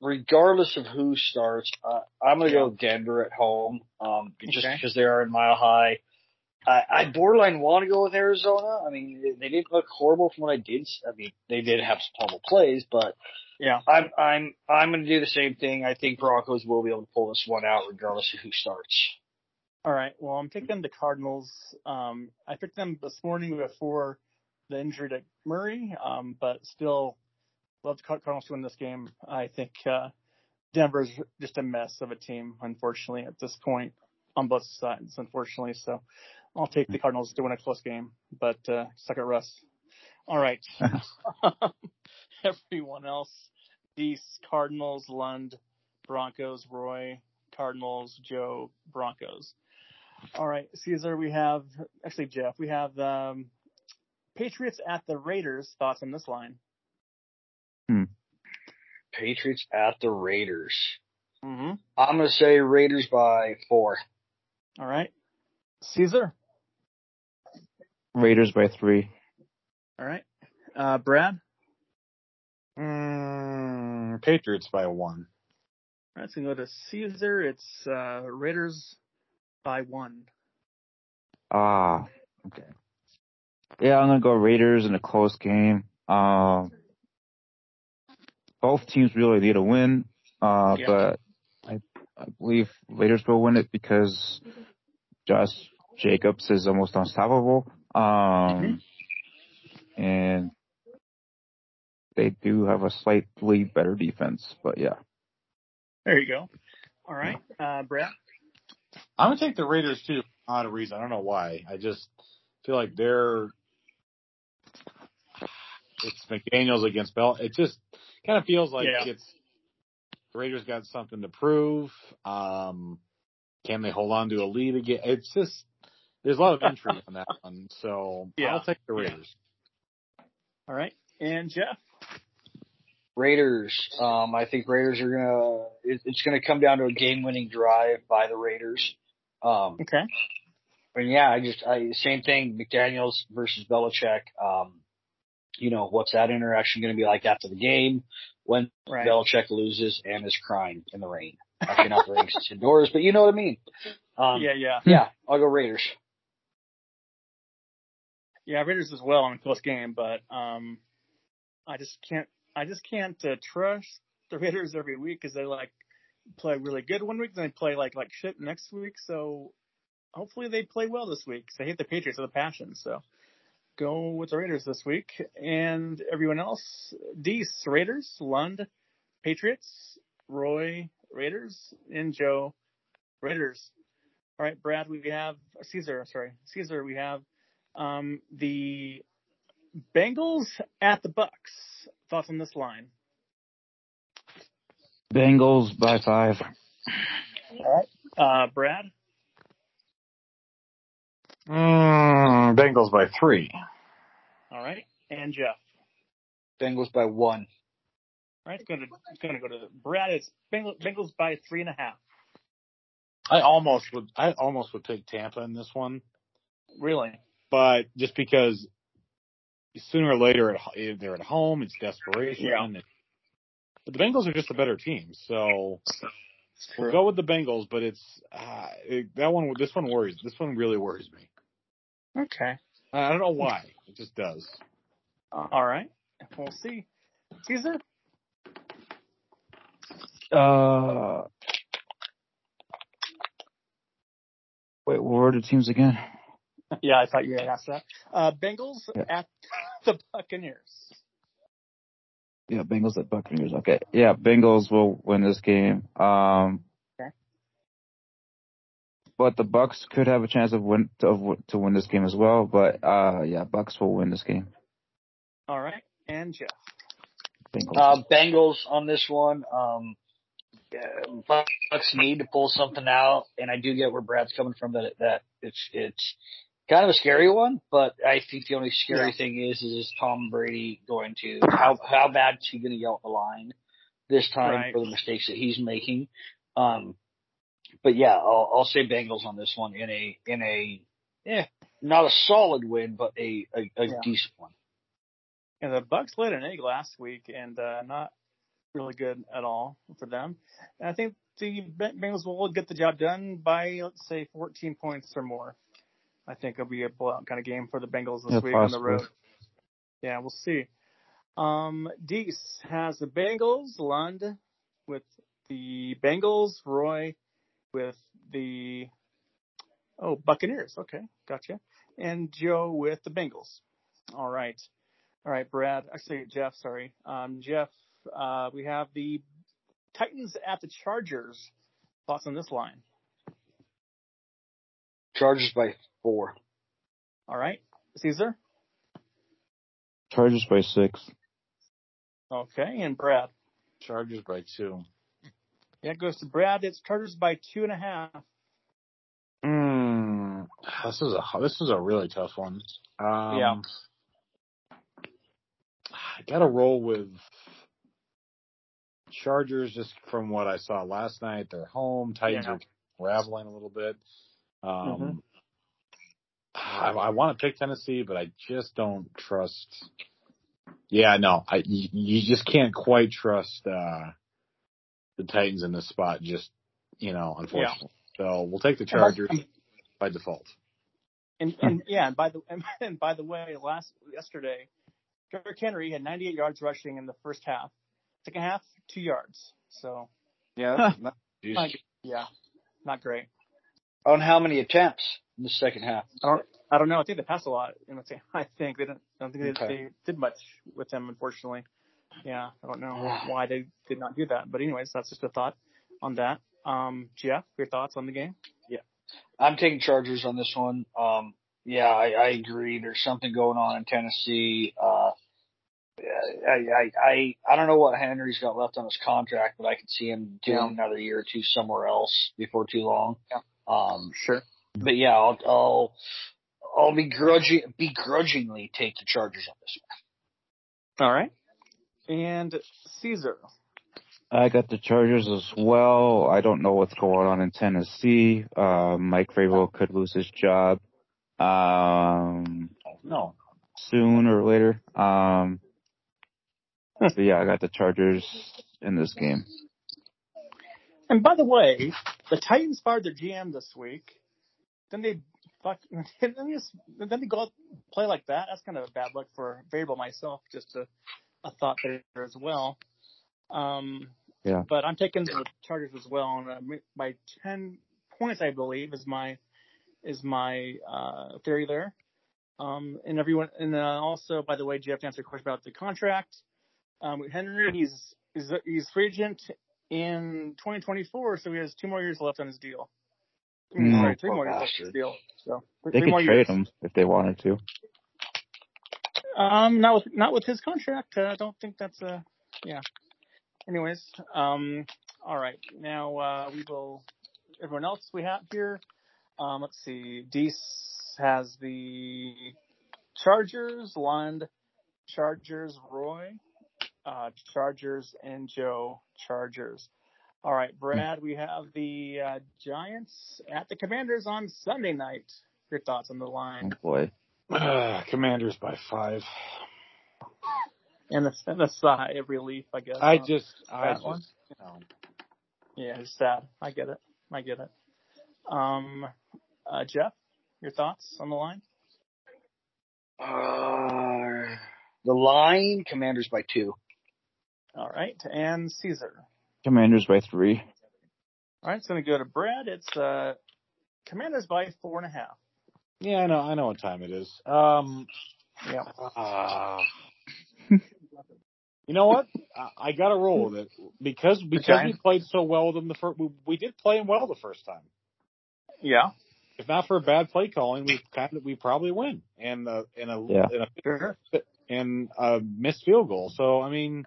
regardless of who starts, I'm going to go Denver at home, just because they are in Mile High. I borderline want to go with Arizona. I mean, they didn't look horrible from what I did. I mean, they did have some horrible plays, but yeah, I'm going to do the same thing. I think Broncos will be able to pull this one out regardless of who starts. All right. Well, I'm taking the Cardinals. I picked them this morning before the injury to Murray, but still love the Cardinals to win this game. I think Denver's just a mess of a team, unfortunately, at this point on both sides, unfortunately. So I'll take the Cardinals to win a close game, but suck at Russ. All right. Everyone else, these Cardinals, Lund, Broncos, Roy, Cardinals, Joe, Broncos. All right, Caesar, Jeff, we have Patriots at the Raiders. Thoughts on this line? Patriots at the Raiders. I'm going to say Raiders by 4. All right. Caesar? Raiders by 3. All right. Brad? Patriots by 1. All right, so we can go to Caesar. It's Raiders by 1. Okay. Yeah, I'm going to go Raiders in a close game. Both teams really need a win, but I believe Raiders will win it because Josh Jacobs is almost unstoppable. And they do have a slightly better defense, but yeah. There you go. All right. Brett? I'm going to take the Raiders too for odd reason. I don't know why. I just feel like it's McDaniels against Bell. It just kind of feels like the Raiders got something to prove. Can they hold on to a lead again? It's just, there's a lot of intrigue on that one. So I'll take the Raiders. All right. And Jeff? Raiders. I think Raiders are going to, it's going to come down to a game-winning drive by the Raiders. And same thing, McDaniels versus Belichick. You know, what's that interaction going to be like after the game when Belichick loses and is crying in the rain? Actually, not the rain, it's indoors, but you know what I mean. Yeah, I'll go Raiders. Yeah, Raiders as well in a close game, but I just can't trust the Raiders every week because they play really good one week, then they play like shit next week. So hopefully they play well this week because I hate the Patriots with a passion. So go with the Raiders this week. And everyone else, Deese, Raiders, Lund, Patriots, Roy, Raiders, and Joe, Raiders. All right, Brad, we have Caesar, we have the Bengals at the Bucks. Thoughts on this line? Bengals by 5. All right. Brad? Bengals by 3. All right. And Jeff? Bengals by 1. All right. It's going to go to Brad. It's Bengals by 3.5. I almost would pick Tampa in this one. Really? But just because sooner or later they're at home, it's desperation. Yeah. But the Bengals are just a better team, so we'll go with the Bengals. But it's This one really worries me. Okay. I don't know why. It just does. All right. We'll see. Caesar? Wait, what were the teams again? Yeah, I thought you had asked that. Bengals at the Buccaneers. Yeah, Bengals at Buccaneers. Okay. Yeah, Bengals will win this game. Okay. But the Bucs could have a chance to win this game as well. But Bucs will win this game. All right, and Jeff. Bengals on this one. Bucs need to pull something out, and I do get where Brad's coming from that it's kind of a scary one, but I think the only scary thing is Tom Brady going to how bad is he going to yell at the line this time for the mistakes that he's making? But yeah, I'll say Bengals on this one in a not a solid win, but a decent one. And the Bucs laid an egg last week, and not really good at all for them. And I think the Bengals will get the job done by, let's say, 14 points or more. I think it'll be a blowout kind of game for the Bengals this week on the road. Yeah, we'll see. Deese has the Bengals, Lund with the Bengals, Roy with the Buccaneers. Okay, gotcha. And Joe with the Bengals. All right, Brad. Actually, Jeff, sorry. Jeff, we have the Titans at the Chargers. Thoughts on this line? Chargers by 4. All right. Caesar? Chargers by 6. Okay. And Brad? Chargers by 2. Yeah, it goes to Brad. It's Chargers by 2.5. This is a really tough one. I got to roll with Chargers just from what I saw last night. They're home. Titans are raveling a little bit. I want to pick Tennessee, but I just don't trust. Yeah, no, you just can't quite trust the Titans in this spot. Just unfortunately. Yeah. So we'll take the Chargers by default. And by the way, yesterday, Derrick Henry had 98 yards rushing in the first half. Second half, 2 yards. So yeah, not great. On how many attempts in the second half? I don't know. I think they passed a lot. I think they didn't. I don't think they did much with them, unfortunately. Yeah, I don't know why they did not do that. But anyways, that's just a thought on that. Jeff, your thoughts on the game? Yeah, I'm taking Chargers on this one. I agree. There's something going on in Tennessee. I don't know what Henry's got left on his contract, but I could see him doing another year or two somewhere else before too long. Yeah. Sure. But yeah, I'll begrudgingly take the Chargers on this one. All right. And Caesar. I got the Chargers as well. I don't know what's going on in Tennessee. Mike Vrabel could lose his job. Soon or later. But yeah, I got the Chargers in this game. And by the way, the Titans fired their GM this week. Then they go out and play like that. That's kind of a bad luck for Vrabel myself. Just a thought there as well. But I'm taking the Chargers as well, and by 10 points, I believe, is my theory there. And everyone, and also, by the way, Jeff answered a question about the contract. With Henry, he's free agent in 2024, so he has 2 more years left on his deal. Sorry, 3 more years left on his deal. So they could trade him if they wanted to. Not with his contract. I don't think that's a yeah. Anyways, all right. Now we will. Everyone else we have here. Let's see. Deese has the Chargers, Lund, Chargers, Roy, Chargers, and Joe, Chargers. All right, Brad. We have the Giants at the Commanders on Sunday night. Your thoughts on the line? Oh boy. Commanders by 5. And a sigh of relief, I guess. Yeah, it's sad. I get it. Jeff, your thoughts on the line? The line, Commanders by 2. All right, and Caesar. Commanders by 3. All right, it's going to go to Brad. It's Commanders by 4.5. Yeah, I know what time it is. Yeah. You know what? I got to roll with it because we played so well with them the first. We did play them well the first time. Yeah. If not for bad play calling, we probably win and a missed field goal. So I mean,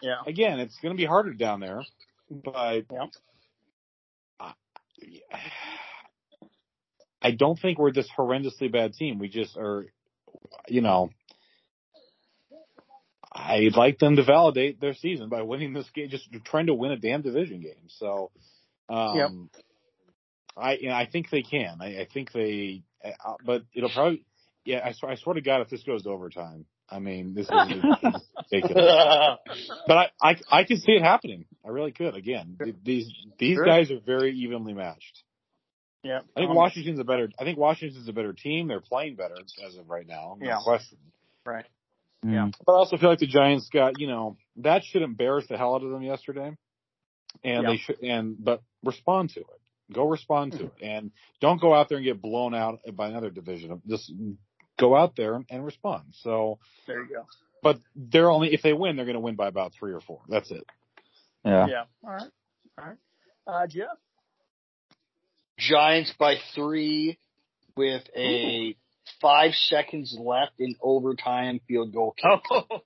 yeah. Again, it's going to be harder down there, but yeah. I don't think we're this horrendously bad team. We just are, you know, I'd like them to validate their season by winning this game, just trying to win a damn division game. So, I think they can. But it'll probably, I swear to God, if this goes to overtime, I mean, this is ridiculous. But I could see it happening. I really could. Again, these guys are very evenly matched. Yeah, I think Washington's a better team. They're playing better as of right now. No question. Right. Yeah. But I also feel like the Giants got, you know, that should embarrass the hell out of them yesterday, and they should. But respond to it. Go respond to it, and don't go out there and get blown out by another division. Just go out there and respond. So there you go. But they're only if they win, they're going to win by about 3 or 4. That's it. Yeah. Yeah. All right. Jeff. Giants by 3 with a 5 seconds left in overtime field goal kick. Oh.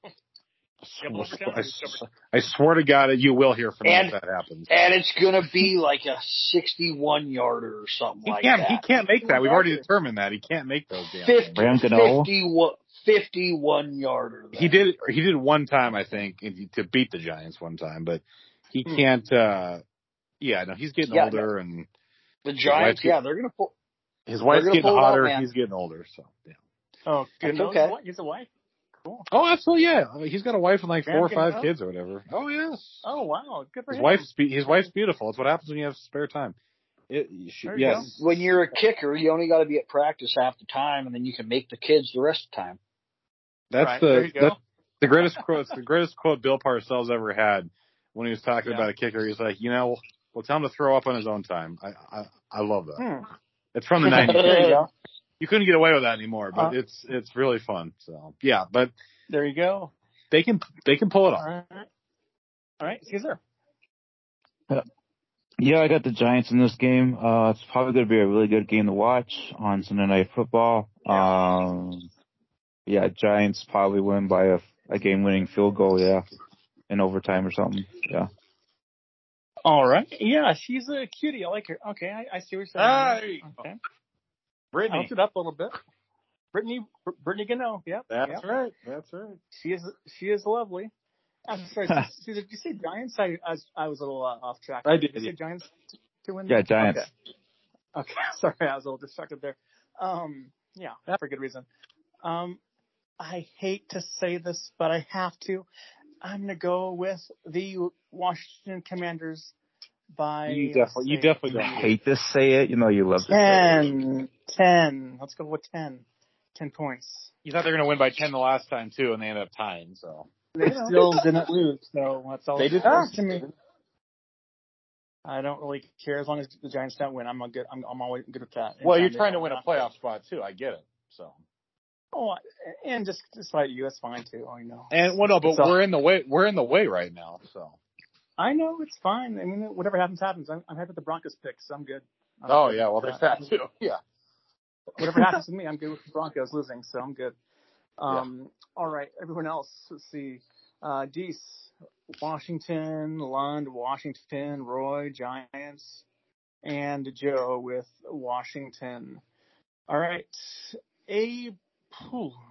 I swear to God that you will hear from me if that happens. And it's going to be like a 61-yarder or something that. He can't make that. We've already determined that. He can't make those damn 51-yarder. He did one time, I think, to beat the Giants one time, but he can't he's getting older and – the Giants, they're going to pull. His wife's getting hotter. He's getting older. So, yeah. Oh, good. Okay. He's a wife. Cool. Oh, absolutely. Yeah. I mean, he's got a wife and like 4 or 5 kids or whatever. Oh, yes. Oh, wow. Good for him. His wife's beautiful. It's what happens when you have spare time. You go. When you're a kicker, you only got to be at practice half the time, and then you can make the kids the rest of the time. That's the greatest quote. It's the greatest quote Bill Parcells ever had when he was talking about a kicker. He's like, you know. Well, tell him to throw up on his own time. I love that. It's from the 90s. You couldn't get away with that anymore, but it's really fun. So yeah, but there you go. They can pull it off. All right, Caesar. Yeah, I got the Giants in this game. It's probably going to be a really good game to watch on Sunday Night Football. Giants probably win by a game-winning field goal. Yeah, in overtime or something. Yeah. All right. Yeah, she's a cutie. I like her. Okay, I see what you're saying. Okay. Brittany. Bounce it up a little bit. Brittany Gano. Yep. That's right. That's right. She is lovely. I'm sorry, did you say Giants? I was a little off track. I did. Did you say Giants to win? Yeah, Giants. Okay. Sorry, I was a little distracted there. Yeah, for good reason. I hate to say this, but I have to. I'm gonna go with the Washington Commanders by. You definitely don't hate to say it. You know you love to say it. 10. Let's go with 10. 10 points. You thought they were gonna win by 10 the last time too, and they ended up tying. So they still didn't lose. So that's all. They did to me. I don't really care as long as the Giants don't win. I'm always good with that. Well, you're trying to win a playoff spot too. I get it. So. Oh, and just like you, that's fine too. I know. And well, no, but we're in the way right now. So I know it's fine. I mean, whatever happens, happens. I'm happy with the Broncos picks. So I'm good. Oh yeah, well there's that too. Yeah. Whatever happens to me, I'm good with the Broncos losing, so I'm good. All right, everyone else. Let's see. Deese, Washington, Lund, Washington, Roy, Giants, and Joe with Washington. All right.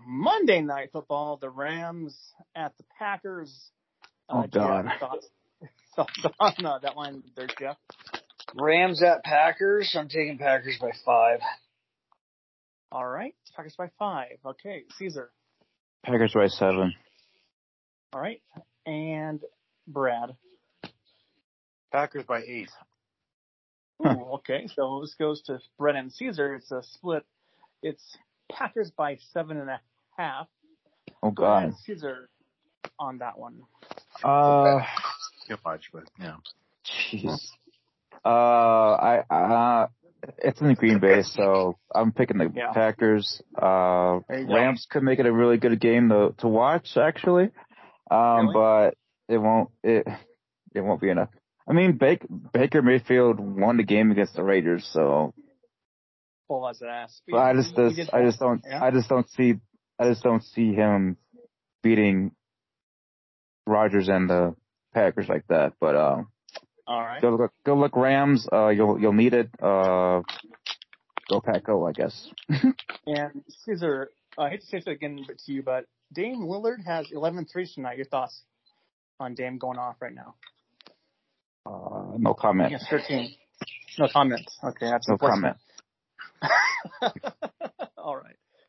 Monday Night Football, the Rams at the Packers. Oh, God. Thoughts on that line there, Jeff? Rams at Packers. I'm taking Packers by 5. All right. Packers by 5. Okay. Caesar. Packers by 7. All right. And Brad. Packers by 8. Ooh, okay. So this goes to Brett and Caesar. It's a split. It's Packers by 7.5. Oh, God. Brad, Caesar on that one. Too much, but yeah. Jeez. It's in Green Bay, so I'm picking the Packers. Rams could make it a really good game to watch, actually, really? But it won't be enough. I mean, Baker Mayfield won the game against the Raiders, so. Well, that's an ass. But I just don't see him beating Rodgers and the Packers like that, but. All right. Go look Rams. You'll need it. Go Pack Go, I guess. And Caesar, I hate to say this again, but to you, but Dame Lillard has 11 threes tonight. Your thoughts on Dame going off right now? No comment. Yes, 13. No comments. Okay, that's no comment. All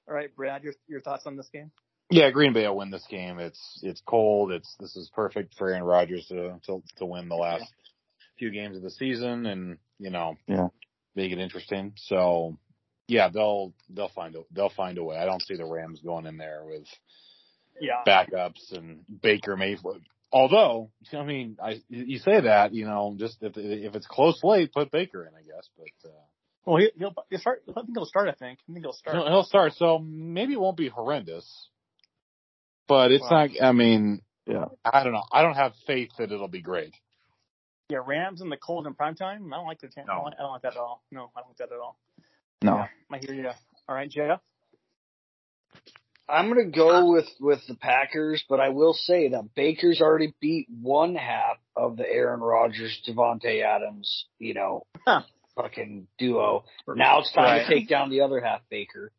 right, Brad. Your thoughts on this game? Yeah, Green Bay will win this game. It's cold. This is perfect for Aaron Rodgers to win the last. Few games of the season, and make it interesting. So they'll find a way. I don't see the Rams going in there with backups and Baker Mayfield. Although, I mean, you say that, just if it's close late, put Baker in, I guess. But well, he'll start. I think he'll start. He'll start. So maybe it won't be horrendous, but it's not. I mean, I don't know. I don't have faith that it'll be great. Yeah, Rams in the cold in primetime? I don't like the chance. No. I don't like that at all. No, I don't like that at all. No. Yeah, I hear you. All right, Jeff? I'm going to go with the Packers, but I will say that Baker's already beat one half of the Aaron Rodgers, Devontae Adams, fucking duo. Now it's time to take down the other half, Baker.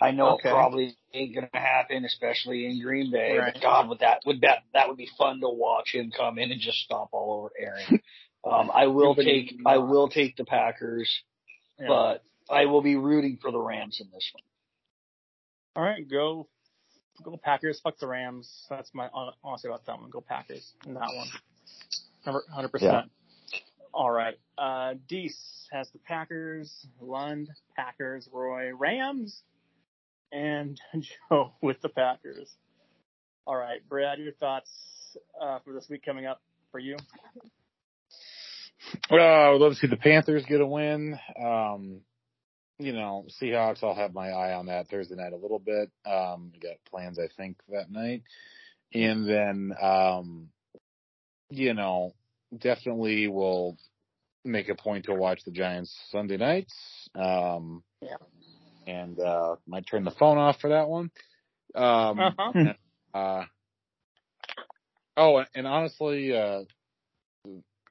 I know it probably ain't going to happen, especially in Green Bay. Right. God, that would be fun to watch him come in and just stomp all over Aaron. I will take the Packers, but I will be rooting for the Rams in this one. All right, go Packers. Fuck the Rams. That's my honestly about that one. Go Packers in that one. 100%. All right. Deese has the Packers. Lund, Packers. Roy, Rams. And Joe with the Packers. All right, Brad, your thoughts for this week coming up for you? Well, I would love to see the Panthers get a win. Seahawks, I'll have my eye on that Thursday night a little bit. We got plans, I think, that night. And then, definitely will make a point to watch the Giants Sunday nights. And might turn the phone off for that one. And honestly,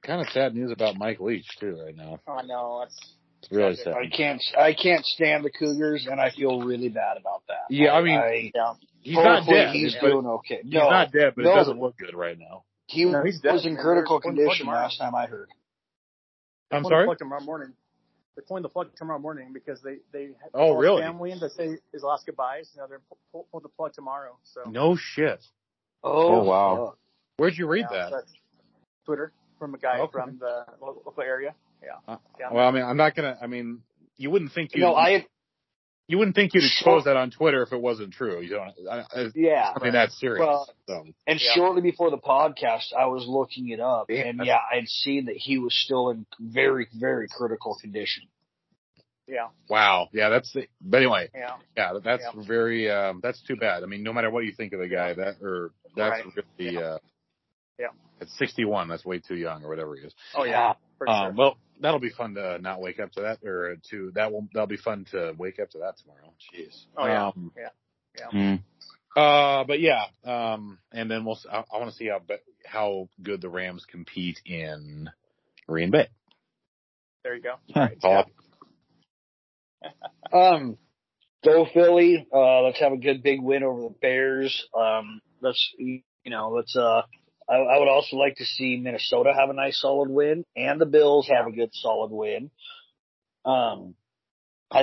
kind of sad news about Mike Leach too right now. Oh no, it's really sad. I can't stand the Cougars, and I feel really bad about that. Yeah, he's not dead. He's doing okay. No, he's not dead, but it doesn't look good right now. He was in critical condition last time I heard. I'm sorry. They're pulling the plug tomorrow morning because they really? Family in to say his last goodbyes. Now they're pulling the plug tomorrow. So no shit. Oh wow! Where'd you read that? So Twitter from a guy from the local area. Yeah. Well, I mean, I'm not gonna. I mean, you wouldn't think you. No, you wouldn't think you'd expose that on Twitter if it wasn't true. You don't. I mean, that's serious. Well, so. And shortly before the podcast, I was looking it up, and I'd seen that he was still in very, very critical condition. Yeah. Wow. Yeah, that's the, but anyway. Yeah. Yeah, that's very, that's too bad. I mean, no matter what you think of the guy, that, or that's right. Really, yeah. At 61, that's way too young or whatever he is. Oh, yeah. For sure. Well, that'll be fun to not wake up to that, or to, that'll be fun to wake up to that tomorrow. Jeez. Oh, yeah. Yeah. Yeah. Mm. But yeah, and then we'll, I want to see how good the Rams compete in Green Bay. There you go. All right. Go Philly. Let's have a good big win over the Bears. I would also like to see Minnesota have a nice solid win, and the Bills have a good solid win. I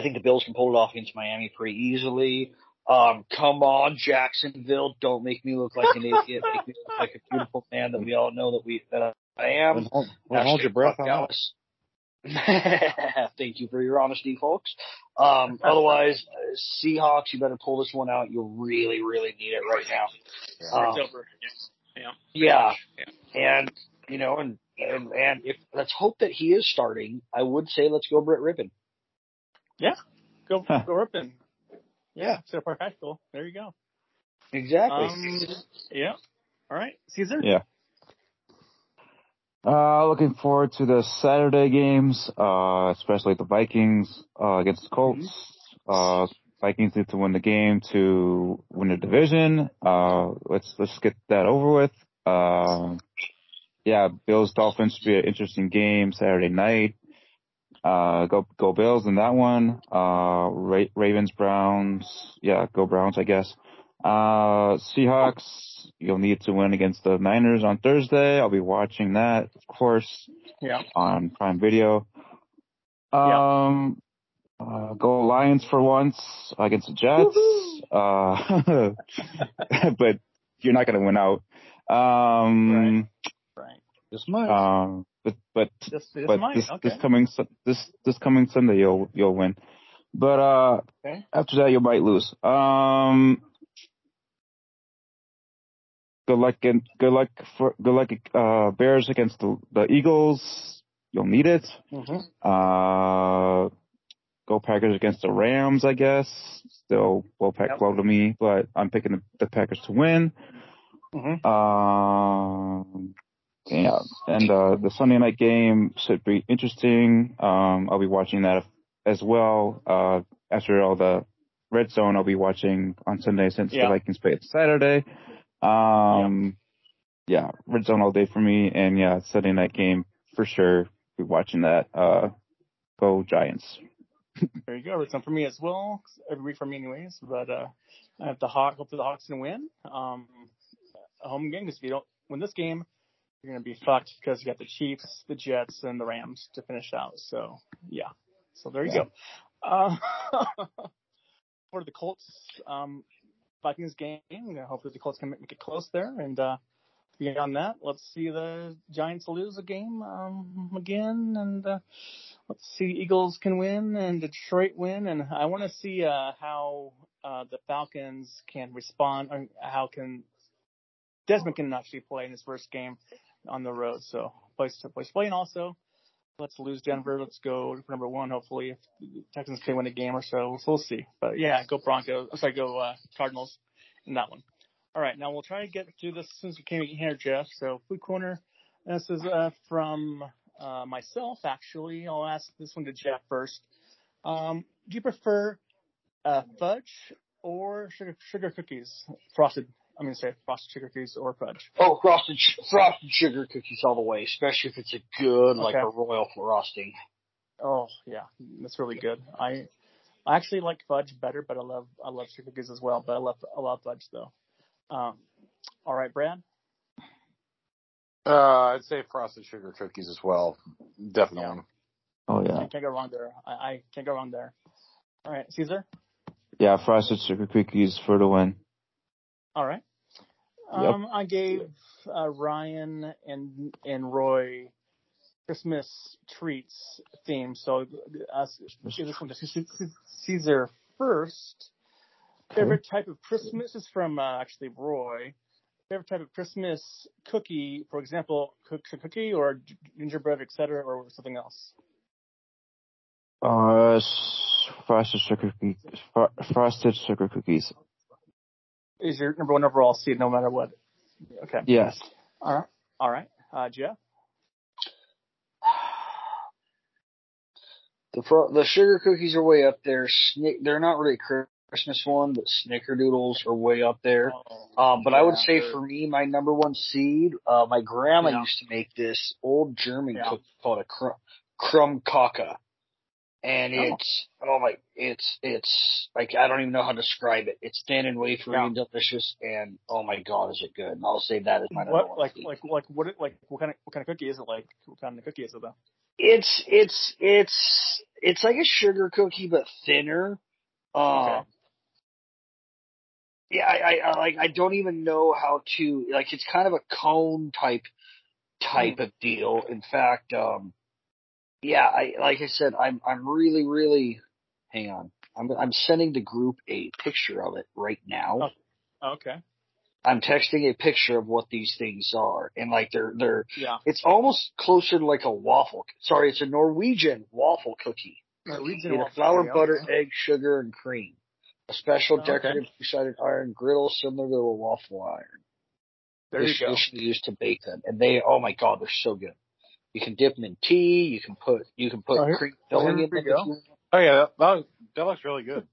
think the Bills can pull it off against Miami pretty easily. Come on, Jacksonville, don't make me look like an idiot. Make me look like a beautiful man that we all know that I am. Well, hold your breath on us. Thank you for your honesty, folks. Otherwise, Seahawks, you better pull this one out. You really, really need it right now. Yeah. And if let's hope that he is starting. I would say let's go Brett Rypien. Yeah, go Rypien. Yeah, so practical. There you go. Exactly. Yeah. All right, Caesar. Yeah. Looking forward to the Saturday games, especially the Vikings against the Colts. Vikings need to win the game to win the division. Let's get that over with. Bills Dolphins should be an interesting game Saturday night. Go Bills in that one. Ravens Browns. Yeah, go Browns, I guess. Seahawks, you'll need to win against the Niners on Thursday. I'll be watching that, of course, on Prime Video. Go Lions for once against the Jets. But you're not going to win out. Right. This might. This coming Sunday you'll win. But after that you might lose. Good luck, Bears against the Eagles. You'll need it. Go Packers against the Rams, I guess. Still Wolfpack blow to me, but I'm picking the Packers to win. The Sunday night game should be interesting. I'll be watching that as well. After all the Red Zone, I'll be watching on Sunday since the Vikings play it Saturday. Red Zone all day for me, and Sunday night game for sure. Be watching that. Go Giants. There you go. Red Zone for me as well. Every week for me, anyways. But I have the Hawks. Hopefully, the Hawks can win. A home game, because if you don't win this game, you're gonna be fucked, because you got the Chiefs, the Jets, and the Rams to finish out. So yeah. So there you go. For the Colts, Vikings game. Hopefully the Colts can make it close there. And beyond that, let's see the Giants lose a game again. And let's see the Eagles can win and Detroit win. And I want to see how the Falcons can respond, or how can Desmond can actually play in his first game on the road. So play. And also, let's lose Denver. Let's go for number one, hopefully, if the Texans can win a game or so. So we'll see. But, yeah, go Broncos. Sorry, go Cardinals in that one. All right, now we'll try to get through this as soon as we can here, Jeff. So, Food Corner, this is from myself, actually. I'll ask this one to Jeff first. Do you prefer fudge or sugar cookies? Frosted sugar cookies or fudge. Oh, frosted sugar cookies all the way, especially if it's a good, like a royal frosting. Oh, yeah, that's really good. I actually like fudge better, but I love sugar cookies as well. But I love fudge though. All right, Brad. I'd say frosted sugar cookies as well. Definitely. Yeah. Oh yeah. I can't go wrong there. All right, Caesar. Yeah, frosted sugar cookies for the win. All right. I gave Ryan and Roy Christmas treats theme, so give this one to Caesar first. Okay. Favorite type of Christmas is from actually Roy. Favorite type of Christmas cookie, for example, cookie or gingerbread, etc., or something else. Frosted sugar cookies. Is your number one overall seed no matter what? Okay. Yes. All right. Jeff? The sugar cookies are way up there. They're not really Christmas one, but snickerdoodles are way up there. But yeah, I would say for me, my number one seed, my grandma used to make this old German cook called a Krumkaka. And it's like, I don't even know how to describe it. It's thin and wafery and delicious, and oh my God, is it good? And I'll say that is my number one seed. What kind of cookie is it? Like, what kind of cookie is it though? It's like a sugar cookie but thinner. Okay. Yeah, I don't even know how to, like, it's kind of a cone type of deal. In fact, yeah, I'm really hang on. I'm sending the group a picture of it right now. Oh, okay. I'm texting a picture of what these things are, and like they're it's almost closer to like a waffle. Sorry, it's a Norwegian waffle cookie. Flour, butter, egg, sugar, and cream. A special decorative two-sided iron griddle similar to a waffle iron. Traditionally used to bake them, and they they're so good. You can dip them in tea. You can put cream filling in them. Oh yeah, that looks really good.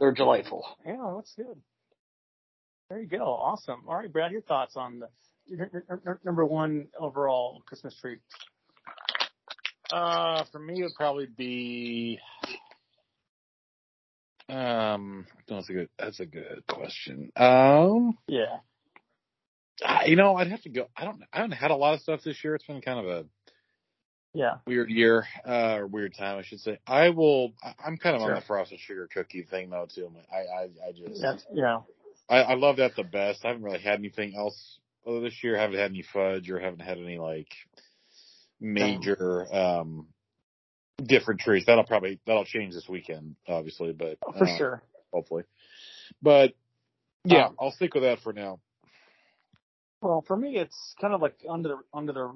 They're delightful. Yeah, that's good. There you go. Awesome. All right, Brad, your thoughts on your number one overall Christmas treat? For me, it would probably be that's a good question. Yeah. I'd have to go. I haven't had a lot of stuff this year. It's been kind of a weird year, or weird time, I should say. I'm kind of on the frosted sugar cookie thing though too. I love that the best. I haven't really had anything else this year. I haven't had any fudge or haven't had any like major different treats. That'll change this weekend, obviously, but for sure, hopefully. But yeah, I'll stick with that for now. Well, for me, it's kind of like under the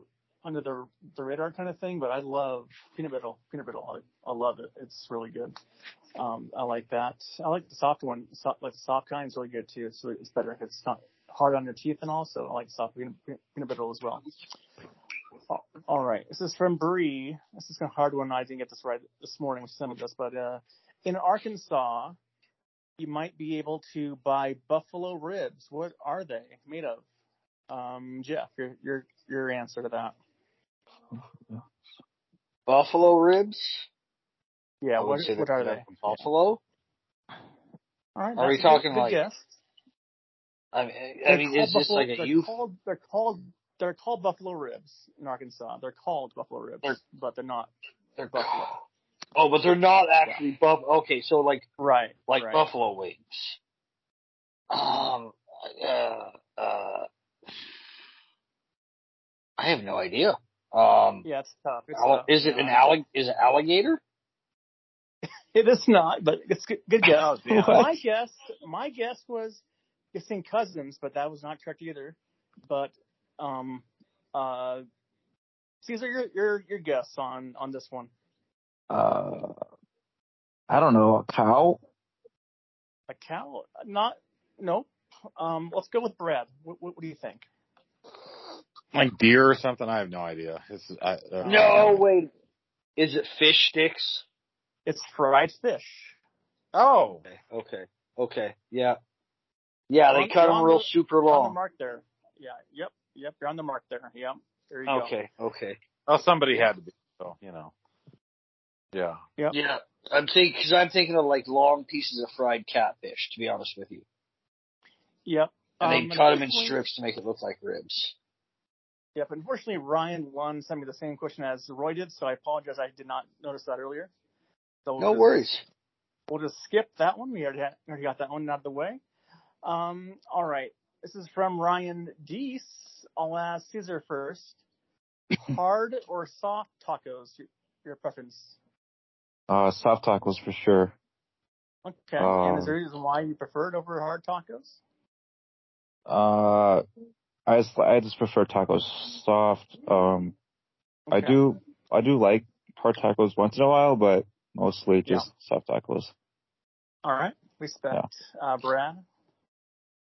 radar kind of thing, but I love peanut brittle. I love it. It's really good. I like that. I like the soft one. The soft kind is really good too. So it's better if it's not hard on your teeth, and also I like soft peanut brittle as well. All right. This is from Bree. This is kind of a hard one. I didn't get this right this morning with some of this, but in Arkansas, you might be able to buy buffalo ribs. What are they made of? Jeff, your answer to that. Buffalo ribs? Yeah, what are they? Buffalo? All right, are we talking like? Guess. I mean, is this like a youth? They're called buffalo ribs in Arkansas. They're called buffalo ribs, but they're not. They're buffalo. Oh, but they're not actually buffalo. Okay, so like buffalo wings. I have no idea. Yeah, it's tough. Is it an alligator? It is not, but it's good guess. Oh, yeah. My guess was guessing cousins, but that was not correct either. But Cesar, your guess on this one. I don't know, a cow. A cow? Not no. Let's go with Brad. What do you think? Like deer or something? I have no idea. Wait. Is it fish sticks? It's fried fish. Oh. Okay. Yeah. Yeah, they cut them real super long. On the mark there. Yeah. Yep. You're on the mark there. Yep. There you go. Okay. Oh, somebody had to be. So Yeah. Yep. Yeah. I'm thinking of like long pieces of fried catfish. To be honest with you. Yep. And they cut them in strips to make it look like ribs. Yep. Unfortunately, Ryan sent me the same question as Roy did, so I apologize. I did not notice that earlier. So no worries. We'll just skip that one. We already got that one out of the way. All right. This is from Ryan Deese. I'll ask Cesar first. Hard or soft tacos? Your preference? Soft tacos for sure. Okay. And is there a reason why you prefer it over hard tacos? I just prefer tacos soft. I do like hard tackles once in a while, but mostly just soft tackles. All right. We spent Brad.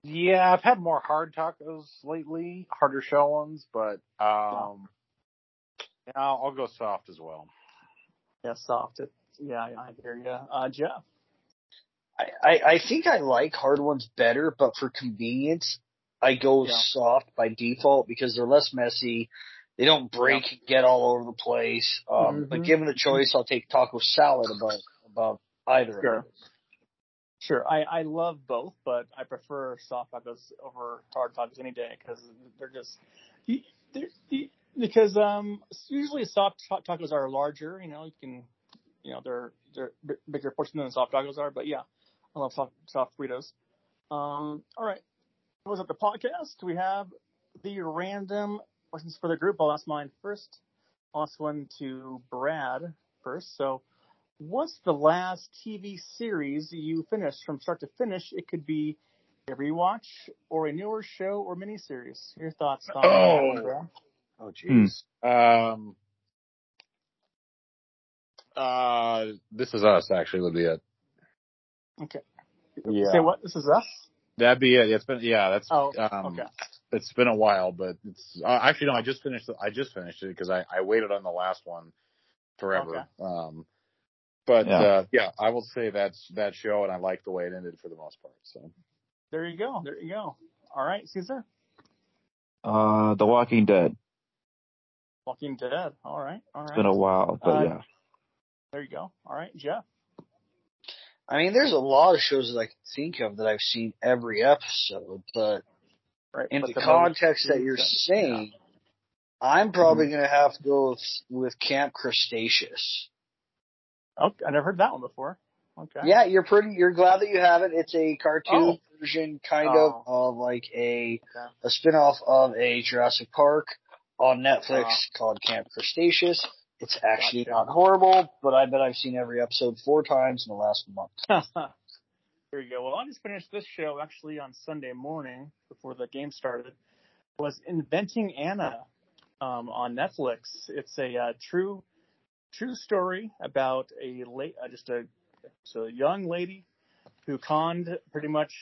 Yeah, I've had more hard tacos lately, harder shell ones, but I'll go soft as well. Yeah, soft. I hear you. Jeff? I think I like hard ones better, but for convenience, I go soft by default because they're less messy. They don't break and get all over the place. But given the choice, I'll take taco salad about either of them. Sure, I love both, but I prefer soft tacos over hard tacos any day because usually soft tacos are larger. You know, they're bigger portion than soft tacos are. But yeah, I love soft burritos. All right, what was at the podcast? We have the random questions for the group. I'll ask mine first. I'll ask one to Brad first. So, what's the last TV series you finished from start to finish? It could be a rewatch or a newer show or miniseries. Your thoughts on that one, Brad? Oh, jeez. This Is Us, actually, would be it. Okay. Yeah. Say what? This Is Us? That'd be it. It's been, okay. It's been a while, but it's actually, no, I just finished it because I waited on the last one forever. Okay. But, I will say that's that show, and I like the way it ended for the most part. So There you go. All right, Caesar? The Walking Dead. All right. It's been a while, but There you go. All right, Jeff? I mean, there's a lot of shows that I can think of that I've seen every episode, but in the context that you're saying, I'm probably going to have to go with Camp Cretaceous. Oh, I never heard that one before. Okay. Yeah, you're glad that you have it. It's a cartoon version kind of like a spinoff of a Jurassic Park on Netflix called Camp Cretaceous. It's actually not horrible, but I bet I've seen every episode 4 times in the last month. There you go. Well, I just finished this show actually on Sunday morning before the game started. It was Inventing Anna on Netflix. It's a true story about a young lady who conned pretty much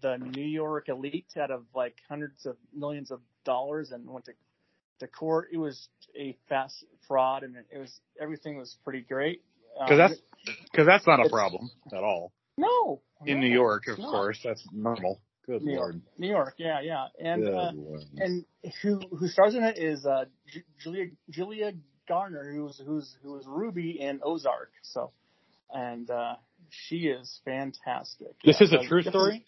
the New York elite out of like hundreds of millions of dollars and went to court. It was a fast fraud, and everything was pretty great. Because that's not a problem at all. No, in New York, of course, that's normal. Good Lord, New York, yeah, and who stars in it is Julia Garner, who was Ruby in Ozark. So, and she is fantastic. This is a true story?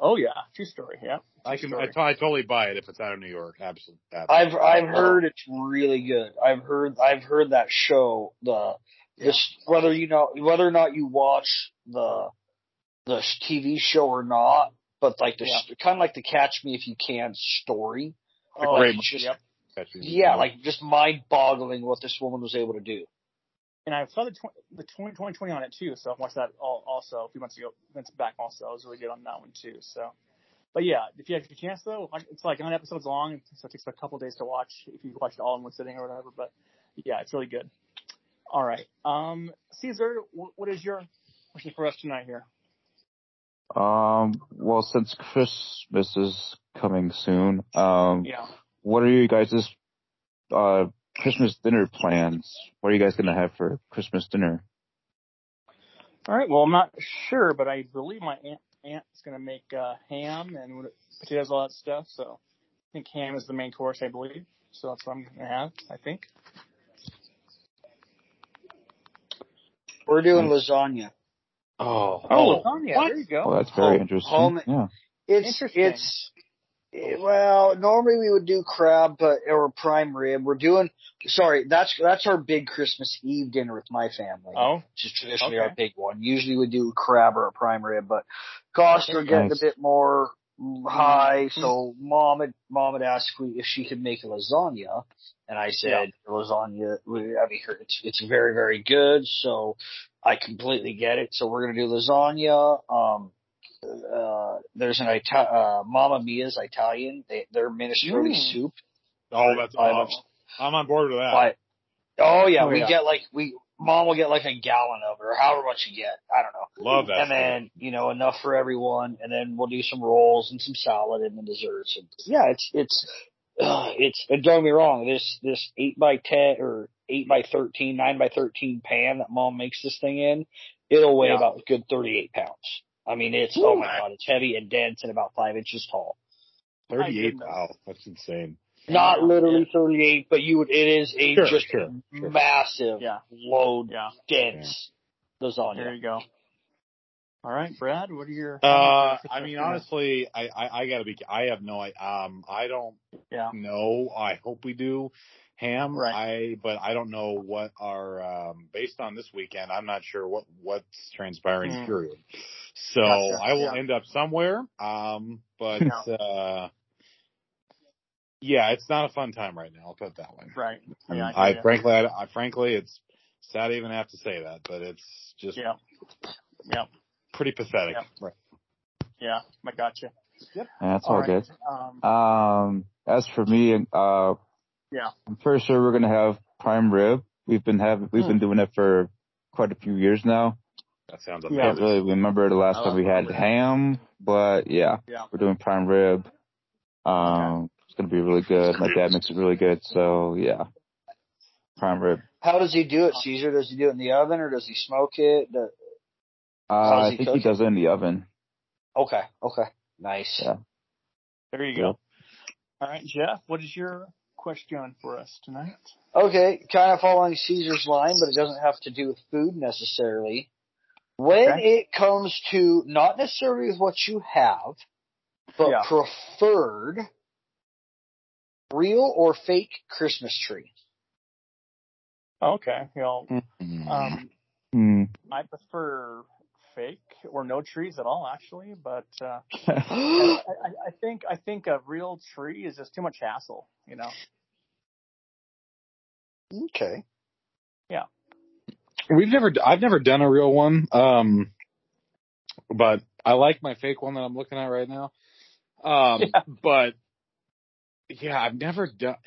Oh yeah, true story. Yeah, I totally buy it if it's out of New York. Absolutely. I've heard it's really good. I've heard that show. Whether or not you watch the TV show or not, but like kind of like the Catch Me If You Can story. Just mind-boggling what this woman was able to do. And I saw the 2020 on it, too, so I watched that also a few months back also. I was really good on that one, too. So, but, yeah, if you have a chance, though, it's like 9 episodes long, so it takes a couple days to watch if you watch it all in one sitting or whatever. But, yeah, it's really good. All right. Caesar, what is your question for us tonight here? Well, since Christmas is coming soon, what are you guys' Christmas dinner plans? What are you guys going to have for Christmas dinner? All right. Well, I'm not sure, but I believe my aunt is going to make ham and potatoes, all that stuff. So I think ham is the main course, I believe. So that's what I'm going to have, I think. We're doing lasagna. Oh lasagna. What? There you go. Oh, that's very interesting. It's interesting. Well, normally we would do crab or prime rib. We're doing – sorry, that's our big Christmas Eve dinner with my family, which is traditionally our big one. Usually we do crab or a prime rib, but costs are getting a bit more high, so Mom had asked if she could make a lasagna, and I said lasagna – I mean, it's very, very good, so I completely get it. So we're going to do lasagna. There's Mamma Mia's Italian. Their minestrone soup. Oh, that's awesome. I'm on board with that. Oh yeah, Mom will get like a gallon of it or however much you get. I don't know. Love that. And then, you know, enough for everyone. And then we'll do some rolls and some salad and the desserts. And yeah, it's, and don't get me wrong. This 8x10 or 8x13, 9x13 pan that Mom makes this thing in, it'll weigh about a good 38 pounds. I mean, it's, ooh, oh my God, it's heavy and dense and about 5 inches tall. 38 pounds. That's insane. Not literally 38, but it is a massive, load, dense lasagna. There you go. All right, Brad, what are your? I mean, honestly, I gotta be. I have no. I don't know. I hope we do ham. Right. But I don't know what our based on this weekend. I'm not sure what's transpiring. Period. So I will end up somewhere. But. Yeah, it's not a fun time right now. I'll put it that way. Right. Yeah, frankly, it's sad I even have to say that, but it's just pretty pathetic. Yep. Right. Yeah, I gotcha. Yep. Yeah, that's all good. As for me, I'm pretty sure we're gonna have prime rib. We've been doing it for quite a few years now. That sounds amazing. I can't really remember the last time we had ham, but we're doing prime rib. Gonna be really good. My dad makes it really good, so prime rib. How does he do it, Caesar? Does he do it in the oven or does he smoke it? I think he does it in the oven. Okay, nice. Yeah. There you go. All right, Jeff, what is your question for us tonight? Okay, kind of following Caesar's line, but it doesn't have to do with food necessarily. When it comes to not necessarily with what you have, but preferred. Real or fake Christmas tree? Okay. I prefer fake or no trees at all, actually. But I think a real tree is just too much hassle, you know. Okay. Yeah. I've never done a real one, but I like my fake one that I'm looking at right now. But. Yeah, I've never done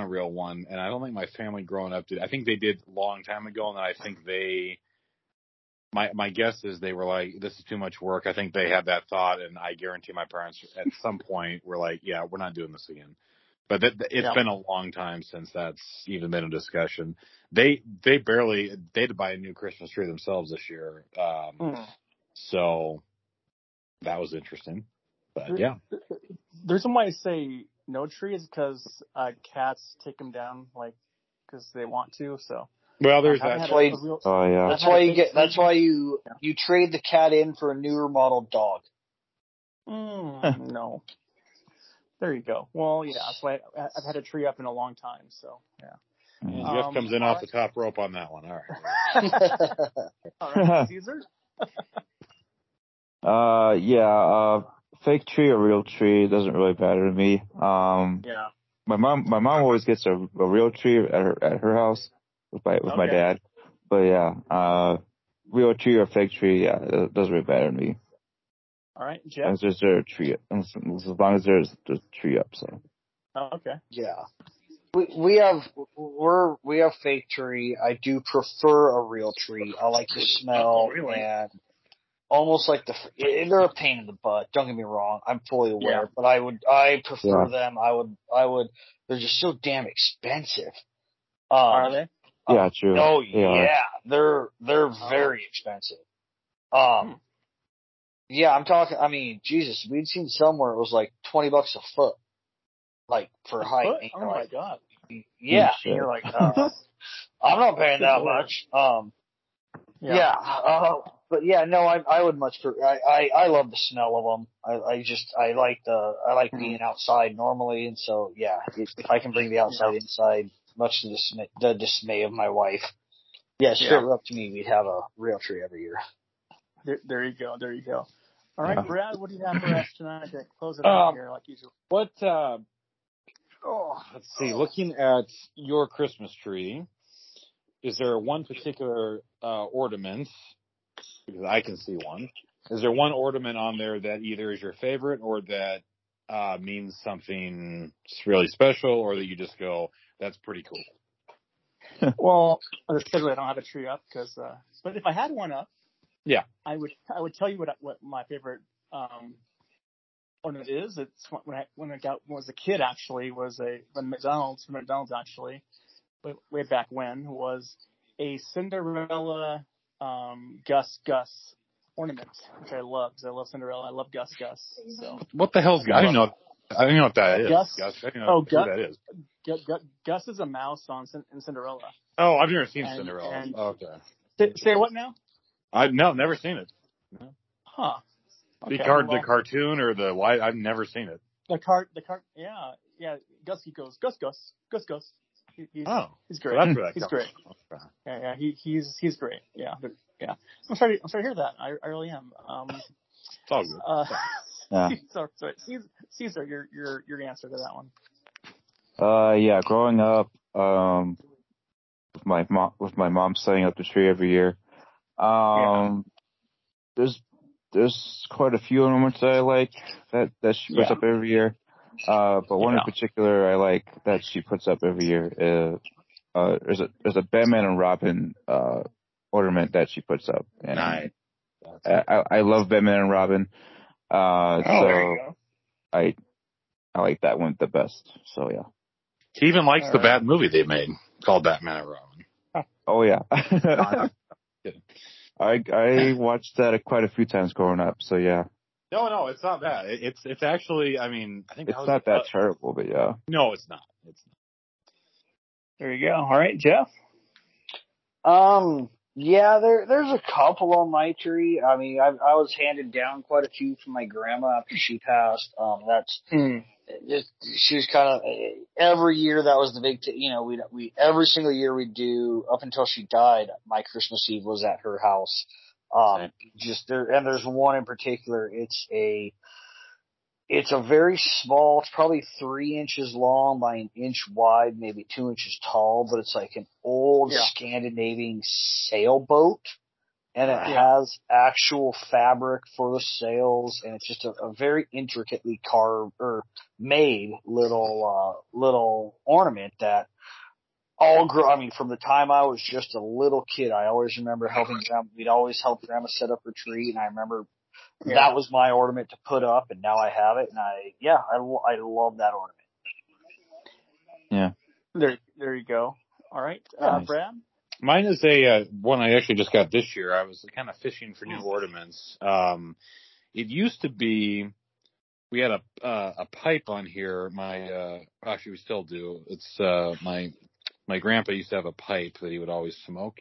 a real one, and I don't think my family growing up did. I think they did a long time ago, and I think my guess is they were like, this is too much work. I think they had that thought, and I guarantee my parents at some point were like, yeah, we're not doing this again. But it's been a long time since that's even been a discussion. They had to buy a new Christmas tree themselves this year. So that was interesting. But, the reason why I say no tree is because cats take them down, like, because they want to. So, well, there's that. That's why you trade the cat in for a newer model dog. No. There you go. Well, yeah, that's why I've had a tree up in a long time. So, yeah. Jeff comes in off the top rope on that one. All right. All right, Caesar. Fake tree or real tree, it doesn't really matter to me. My mom always gets a real tree at her house with my dad. But real tree or fake tree, it doesn't really matter to me. All right, Jeff. As long as there's a tree up. So. Oh, okay. Yeah. We have fake tree. I do prefer a real tree. I like the smell. Oh, really? And almost like they're a pain in the butt. Don't get me wrong. I'm fully aware, but I prefer them. I would. They're just so damn expensive. Are they? Yeah, true. Oh yeah. They're very expensive. Yeah, I'm talking. I mean, Jesus, we'd seen somewhere it was like $20 a foot, like for height. Oh my God. Yeah, and you're like, I'm not paying that much. But yeah, no, I would much prefer. I love the smell of them. I like being outside normally, and so if I can bring the outside inside, much to the dismay of my wife. Yeah, sure. Up to me, we'd have a real tree every year. There you go. All right, Brad, what do you have for us tonight to close it out here, like usual? Let's see. Looking at your Christmas tree, is there one particular ornament? Because I can see one. Is there one ornament on there that either is your favorite or that means something really special, or that you just go, that's pretty cool? Well, I don't have a tree up because, but if I had one up, yeah, I would tell you what my favorite one it is. It's when I was a kid actually was McDonald's actually, but way back when was a Cinderella Gus ornament, which I love because I love Cinderella. I love Gus. So what the hell's Gus? I didn't know what that is. Gus. I didn't know who that is. Gus is a mouse in Cinderella. Oh, I've never seen Cinderella. And okay. Say what now? No, never seen it. No. Huh. Okay, the cartoon or the why? I've never seen it. Yeah. Gus goes. He's great. Well, he's great. Yeah. He's great. Yeah. I'm sorry to hear that. I really am. It's all good. Yeah. Caesar, your answer to that one. Yeah. Growing up, with my mom setting up the tree every year. There's quite a few ornaments that I like that she puts up every year. But one in particular I like that she puts up every year. There's a Batman and Robin ornament that she puts up. And nice. I love Batman and Robin. So there you go. I like that one the best. So yeah. She even likes the bad movie they made called Batman and Robin. Oh yeah. I watched that quite a few times growing up, so yeah. No, it's not bad. It's actually, I mean, I think it's not that terrible, but yeah. No, it's not. There you go. All right, Jeff. Yeah, there's a couple on my tree. I mean, I was handed down quite a few from my grandma after she passed. She was kind of every year that was the big we every single year we do up until she died. My Christmas Eve was at her house. There's one in particular. It's a very small. It's probably 3 inches long by an inch wide, maybe 2 inches tall. But it's like an old Scandinavian sailboat, and it has actual fabric for the sails, and it's just a very intricately carved or made little ornament that all grew. I mean, from the time I was just a little kid, I always remember helping Grandma. We'd always help Grandma set up her tree, and I remember. Yeah. That was my ornament to put up, and now I have it, and I love that ornament. Yeah. There you go. All right, nice. Brad? Mine is a one I actually just got this year. I was kind of fishing for new ornaments. It used to be we had a pipe on here. My actually, we still do. It's my grandpa used to have a pipe that he would always smoke.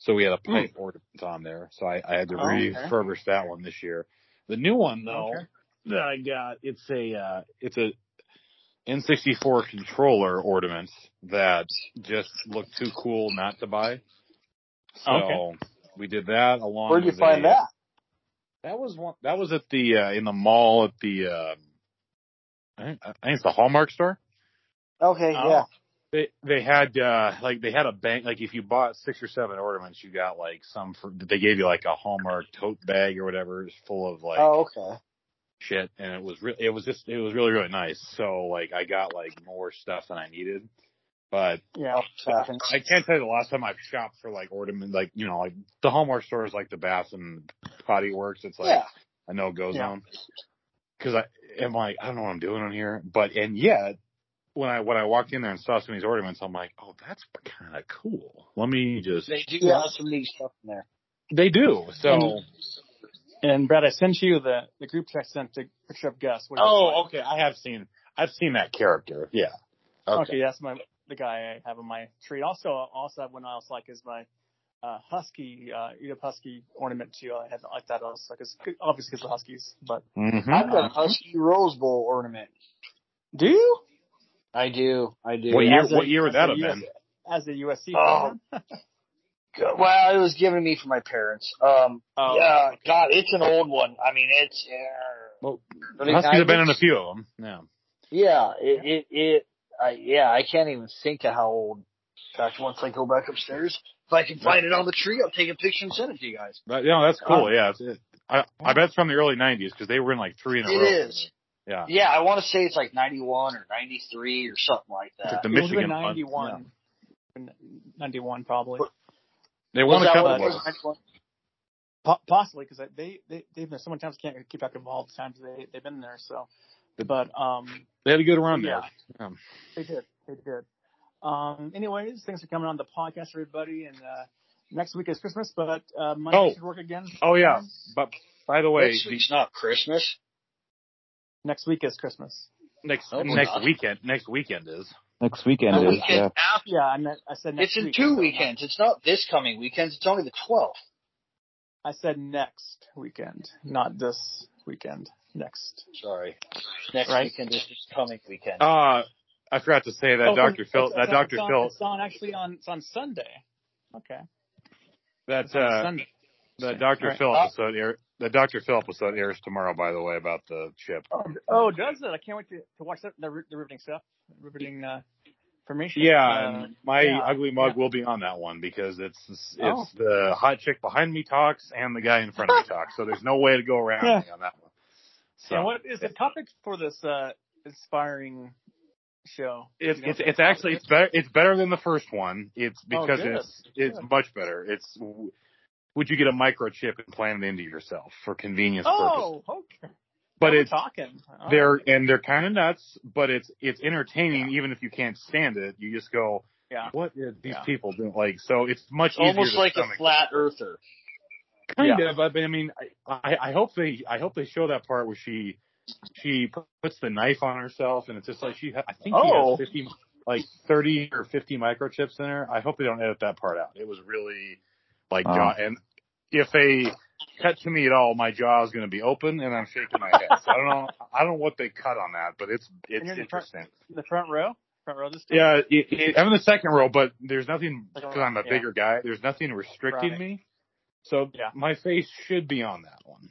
So we had a pipe ornament on there. So I had to refurbish that one this year. The new one though that I got, it's a N64 controller ornament that just looked too cool not to buy. So we did that along. Where'd you find that? That was one. That was at the in the mall at the. I think it's the Hallmark store. Okay. Yeah. They had they had a bank, like if you bought 6 or 7 ornaments, you got like some they gave you like a Hallmark tote bag or whatever. It was full of like shit, and it was really really nice. So like I got like more stuff than I needed, but I can't tell you the last time I've shopped for like ornament, like like the Hallmark store is like the Bath and Body Works. It's like a no go zone because I am like I don't know what I'm doing on here, but and yet. When I walked in there and saw some of these ornaments, I'm like, oh, that's kind of cool. Let me just. They do have some neat stuff in there. They do. So. And Brad, I sent you the group text sent the picture of Gus. Okay. I've seen that character. Yeah. Okay, that's the guy I have on my tree. Also have one I also like is my husky Europe husky ornament too. I had like that also because obviously it's the Huskies, but I've got a husky Rose Bowl ornament. Do you? I do. What year would that have been? As a USC fan? Well, it was given to me from my parents. God, it's an old one. I mean, it's... Huskies have been in a few of them. Yeah. Yeah, I can't even think of how old. In fact, once I go back upstairs, if I can find it on the tree, I'll take a picture and send it to you guys. But, that's cool, I bet it's from the early 90s, because they were in like 3 in a row. It is. Yeah. Yeah, I want to say it's like 91 or 93 or something like that. It's like the Michigan 91. 91 probably. They won a couple of them. Possibly, because they've been so many times, can't keep track of all the times they've been there. So, but they had a good run there. Yeah. They did. Anyways, thanks for coming on the podcast, everybody. And next week is Christmas, but Monday should work again. Oh yeah. But by the way, it's not Christmas. Next week is Christmas. Next weekend is. Yeah. After, yeah, I said next. It's in week, two so weekends. It's not this coming weekend. It's only the 12th. I said next weekend, not this weekend. Next. Sorry. Next weekend is this coming weekend. I forgot to say that Dr. Phil. It's on Sunday. Okay. That's Sunday. The Dr. Phil episode airs tomorrow, by the way, about the chip. Oh, does it? I can't wait to watch that. The riveting stuff. Riveting information. Yeah, and my ugly mug will be on that one because it's the hot chick behind me talks and the guy in front of me talks. So there's no way to go around me on that one. So and what is the topic for this inspiring show? It's better than the first one. It's because it's much better. It's would you get a microchip implanted into yourself for convenience purposes? Oh, okay. But it's talking. All they're kind of nuts, but it's entertaining even if you can't stand it. You just go, what did these people do? Like, so it's much easier. Almost like a flat earther. Kind of. I mean, I hope they show that part where she puts the knife on herself, and it's just like she has 30 or 50 microchips in her. I hope they don't edit that part out. It was really. Like John, and if they cut to me at all, my jaw is going to be open and I'm shaking my head. So I don't know what they cut on that, but it's interesting. The front row. This time? Yeah, I'm in the second row, but there's nothing because I'm a bigger guy. There's nothing restricting me, so my face should be on that one.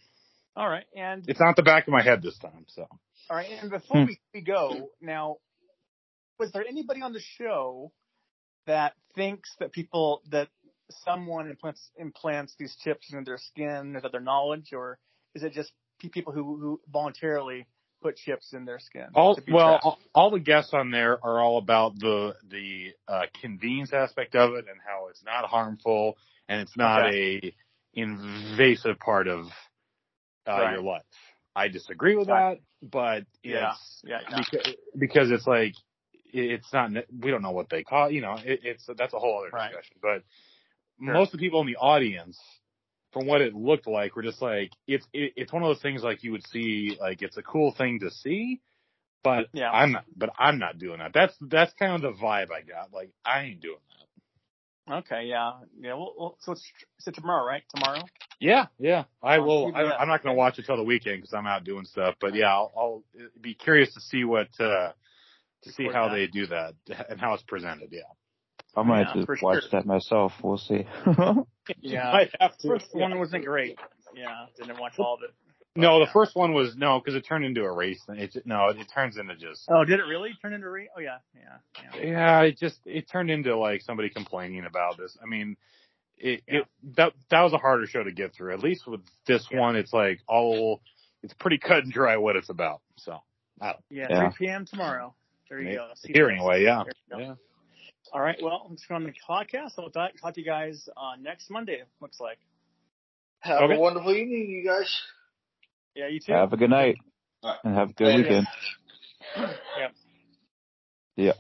All right, and it's not the back of my head this time. So all right, and before we go now, was there anybody on the show that thinks that people that someone implants these chips into their skin without their knowledge, or is it just people who voluntarily put chips in their skin? All the guests on there are all about the convenience aspect of it and how it's not harmful and it's not a invasive part of your life. I disagree with that, but because it's like it's not. We don't know what they call. You know, that's a whole other discussion, but. Sure. Most of the people in the audience, from what it looked like, were just like, it's one of those things like you would see, like it's a cool thing to see, but I'm not doing that. That's kind of the vibe I got. Like, I ain't doing that. Okay. Yeah. Yeah. Well, so it's tomorrow, right? Tomorrow. Yeah. Yeah. I will. I'm not going to watch it till the weekend because I'm out doing stuff, but I'll be curious to see how they do that and how it's presented. Yeah. I might just watch that myself. We'll see. First one wasn't great. Yeah, didn't watch all of it. No, the first one was because it turned into a race. It turns into just. Oh, did it really turn into a race? Oh yeah. Yeah, it turned into like somebody complaining about this. I mean, that was a harder show to get through. At least with this one, it's like it's pretty cut and dry what it's about. So. I don't know. 3 p.m. tomorrow. There you go. Here anyway. Yeah. Yeah. All right, well, let's go on the podcast. I'll talk to you guys next Monday, looks like. Have a wonderful evening, you guys. Yeah, you too. Have a good night. All right. And have a good weekend. Yeah.